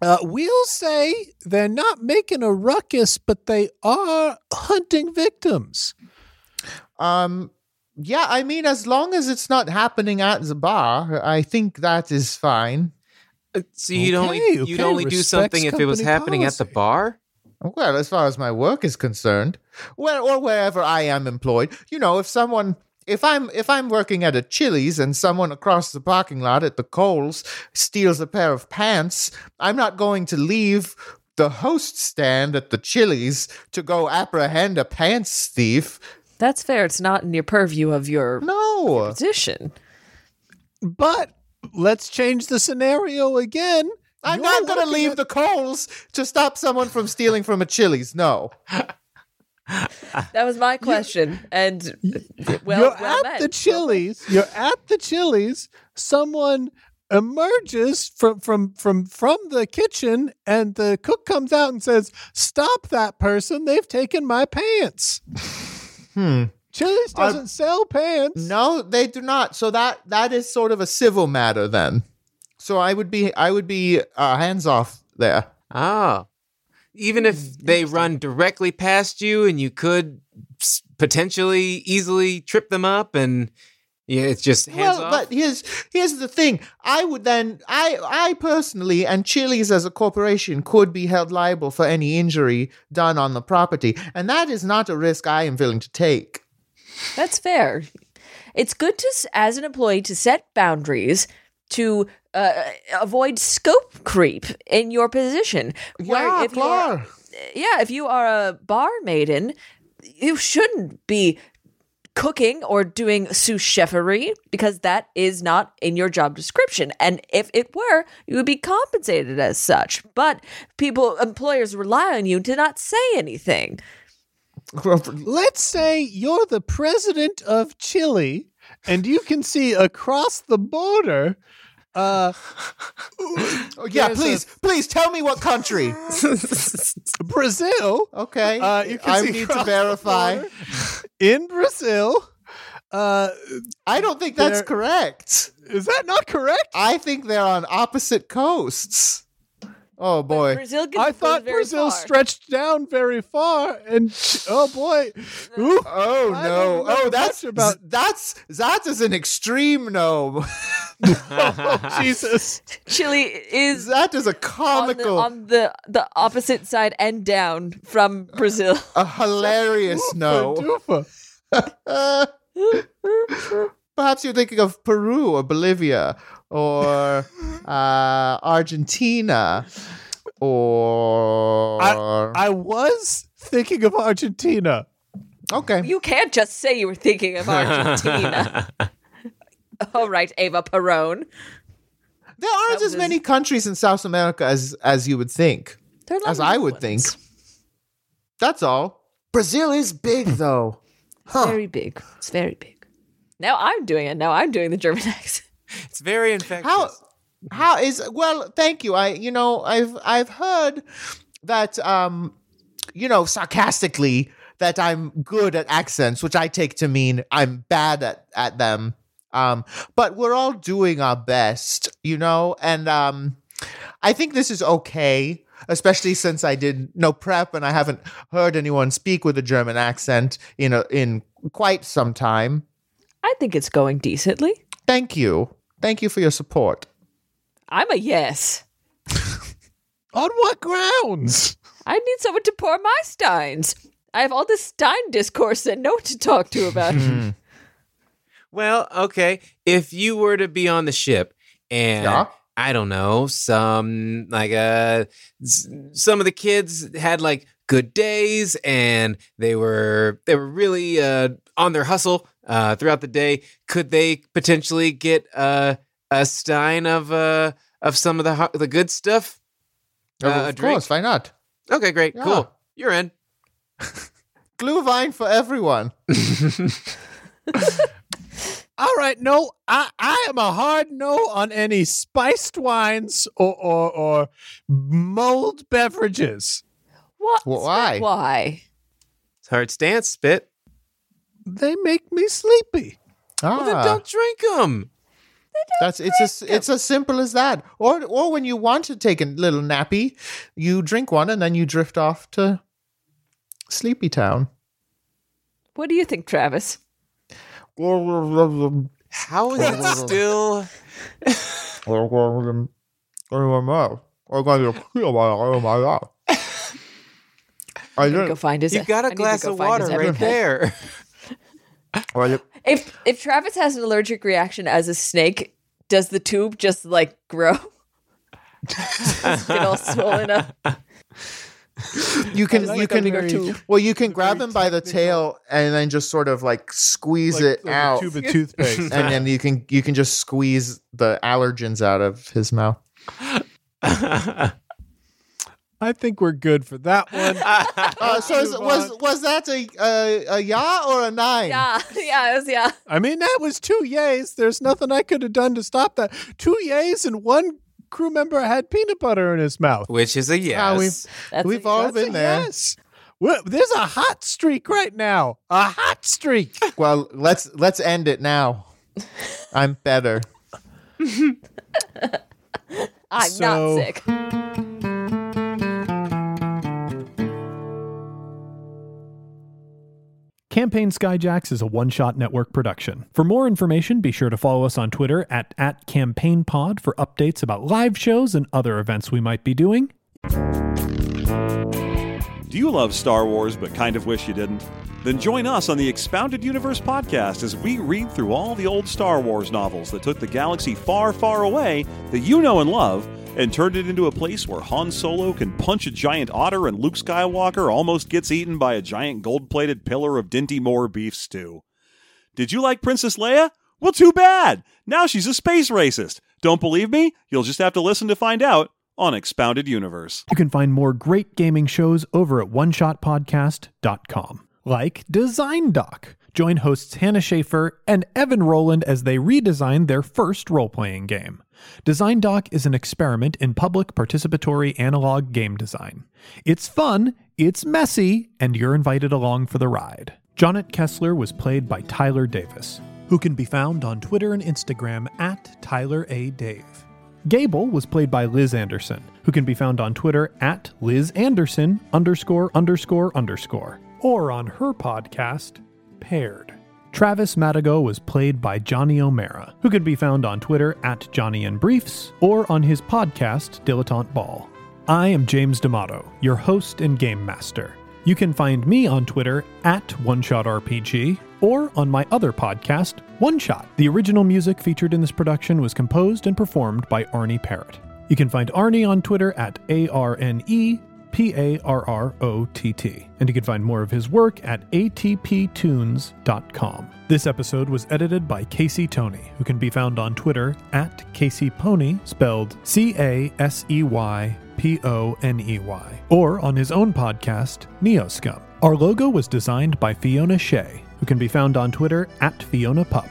Uh, we'll say they're not making a ruckus, but they are hunting victims. Um, yeah, I mean, as long as it's not happening at the bar, I think that is fine. So you'd okay, only you'd okay. only do Respects something if it was happening policy. At the bar? Well, as far as my work is concerned, well, or wherever I am employed, you know, if someone, if I'm, if I'm working at a Chili's and someone across the parking lot at the Kohl's steals a pair of pants, I'm not going to leave the host stand at the Chili's to go apprehend a pants thief. That's fair. It's not in your purview of your no position. But let's change the scenario again. I'm You're not going to leave at- the Kohl's to stop someone from stealing from a Chili's. No. That was my question. And well, You're well at meant. the Chili's. You're at the Chili's. Someone emerges from, from, from, from the kitchen and the cook comes out and says, "Stop that person. They've taken my pants." Hmm. Chili's doesn't uh, sell pants. No, they do not. So that that is sort of a civil matter then. So I would be, I would be uh, hands off there. Ah, even if they run directly past you, and you could potentially easily trip them up, and yeah, it's just hands well, off. But here's here's the thing: I would then, I I personally, and Chili's as a corporation, could be held liable for any injury done on the property, and that is not a risk I am willing to take. That's fair. It's good to, as an employee, to set boundaries to. Uh, avoid scope creep in your position. Where yeah, if you are, yeah, if you are a bar maiden, you shouldn't be cooking or doing sous chefery because that is not in your job description. And if it were, you would be compensated as such. But people, employers rely on you to not say anything. Let's say you're the president of Chile and you can see across the border... Uh, oh, yeah, please, a... please tell me what country. Brazil. Okay. Uh, you can I see need to verify. In Brazil. Uh, I don't think that's correct. Is that not correct? I think they're on opposite coasts. Oh boy! Brazil I thought Brazil far. stretched down very far, and oh boy! Ooh, oh no! Oh, that's about that's that is an extreme no. Oh, Jesus! Chile is that is a comical on the, on the the opposite side and down from Brazil. A hilarious no. Perhaps you're thinking of Peru or Bolivia or uh, Argentina or... I, I was thinking of Argentina. Okay. You can't just say you were thinking of Argentina. All right, Ava Perón. There aren't as many countries in South America as, as you would think. As I would ones. think. That's all. Brazil is big, though. It's huh. very big. It's very big. Now I'm doing it. Now I'm doing the German accent. It's very infectious. How, how is well? Thank you. I, you know, I've I've heard that, um, you know, sarcastically that I'm good at accents, which I take to mean I'm bad at at them. Um, but we're all doing our best, you know, and um, I think this is okay. Especially since I did no prep and I haven't heard anyone speak with a German accent in a, in quite some time. I think it's going decently. Thank you. Thank you for your support. I'm a yes. On what grounds? I need someone to pour my steins. I have all this stein discourse and no one to talk to about it. Well, okay. If you were to be on the ship and... Yeah. I don't know, some like uh, some of the kids had like good days and they were they were really uh, on their hustle uh, throughout the day. Could they potentially get uh, a stein of uh, of some of the ho- the good stuff? Uh, oh, of course, why not? Okay, great, yeah. Cool. You're in. Glühwein for everyone. All right, no, I, I am a hard no on any spiced wines or or, or mulled beverages. What? Why? Why? It's hard stance, Spit. They make me sleepy. Ah. Well, then don't drink them. That's drink it's a, it's as simple as that. Or or when you want to take a little nappy, you drink one and then you drift off to Sleepy Town. What do you think, Travis? How is it still? I didn't go find his. You got a I glass go of water right head. there. if if Travis has an allergic reaction as a snake, does the tube just like grow? Just get all swollen up. You can, like you can, very, well, you can grab him by the tail and then just sort of like squeeze like, it like out, a tube of toothpaste, and then you can, you can just squeeze the allergens out of his mouth. I think we're good for that one. uh, so is, was was that a a, a yeah or a nine? Yeah, yeah, it was yeah. I mean, that was two yays. There's nothing I could have done to stop that. Two yays and one. Crew member had peanut butter in his mouth, which is a yes. Uh, we've we've a, all been there. Yes. We're, there's a hot streak right now. A hot streak. Well, let's let's end it now. I'm better. I'm so, not sick. Campaign Skyjacks is a One-Shot Network production. For more information, be sure to follow us on Twitter at, at CampaignPod for updates about live shows and other events we might be doing. Do you love Star Wars but kind of wish you didn't? Then join us on the Expounded Universe podcast as we read through all the old Star Wars novels that took the galaxy far, far away that you know and love, and turned it into a place where Han Solo can punch a giant otter and Luke Skywalker almost gets eaten by a giant gold-plated pillar of Dinty Moore beef stew. Did you like Princess Leia? Well, too bad! Now she's a space racist. Don't believe me? You'll just have to listen to find out on Expounded Universe. You can find more great gaming shows over at one shot podcast dot com. Like Design Doc. Join hosts Hannah Schaefer and Evan Rowland as they redesign their first role-playing game. Design Doc is an experiment in public participatory analog game design. It's fun, it's messy, and you're invited along for the ride. Jonnet Kessler was played by Tyler Davis, who can be found on Twitter and Instagram at Tyler A. Dave. Gable was played by Liz Anderson, who can be found on Twitter at Liz Anderson underscore underscore underscore, or on her podcast, Paired. Travis Madigo was played by Johnny O'Mara, who can be found on Twitter at Johnny in Briefs, or on his podcast, Dilettante Ball. I am James D'Amato, your host and game master. You can find me on Twitter at One Shot R P G, or on my other podcast, One Shot. The original music featured in this production was composed and performed by Arne Parrott. You can find Arne on Twitter at A R N E P A R R O T T. And you can find more of his work at A T P tunes dot com. This episode was edited by Casey Toney, who can be found on Twitter at Casey Pony, spelled C A S E Y P O N E Y, or on his own podcast, Neoscum. Our logo was designed by Fiona Shea, who can be found on Twitter at Fiona Pup.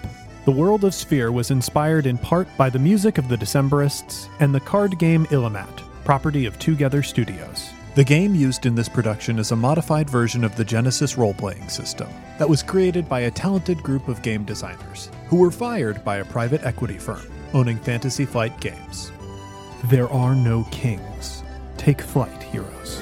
The world of Sphere was inspired in part by the music of the Decemberists and the card game Illimat, property of Together Studios. The game used in this production is a modified version of the Genesis role-playing system that was created by a talented group of game designers who were fired by a private equity firm owning Fantasy Flight Games. There are no kings. Take flight, heroes.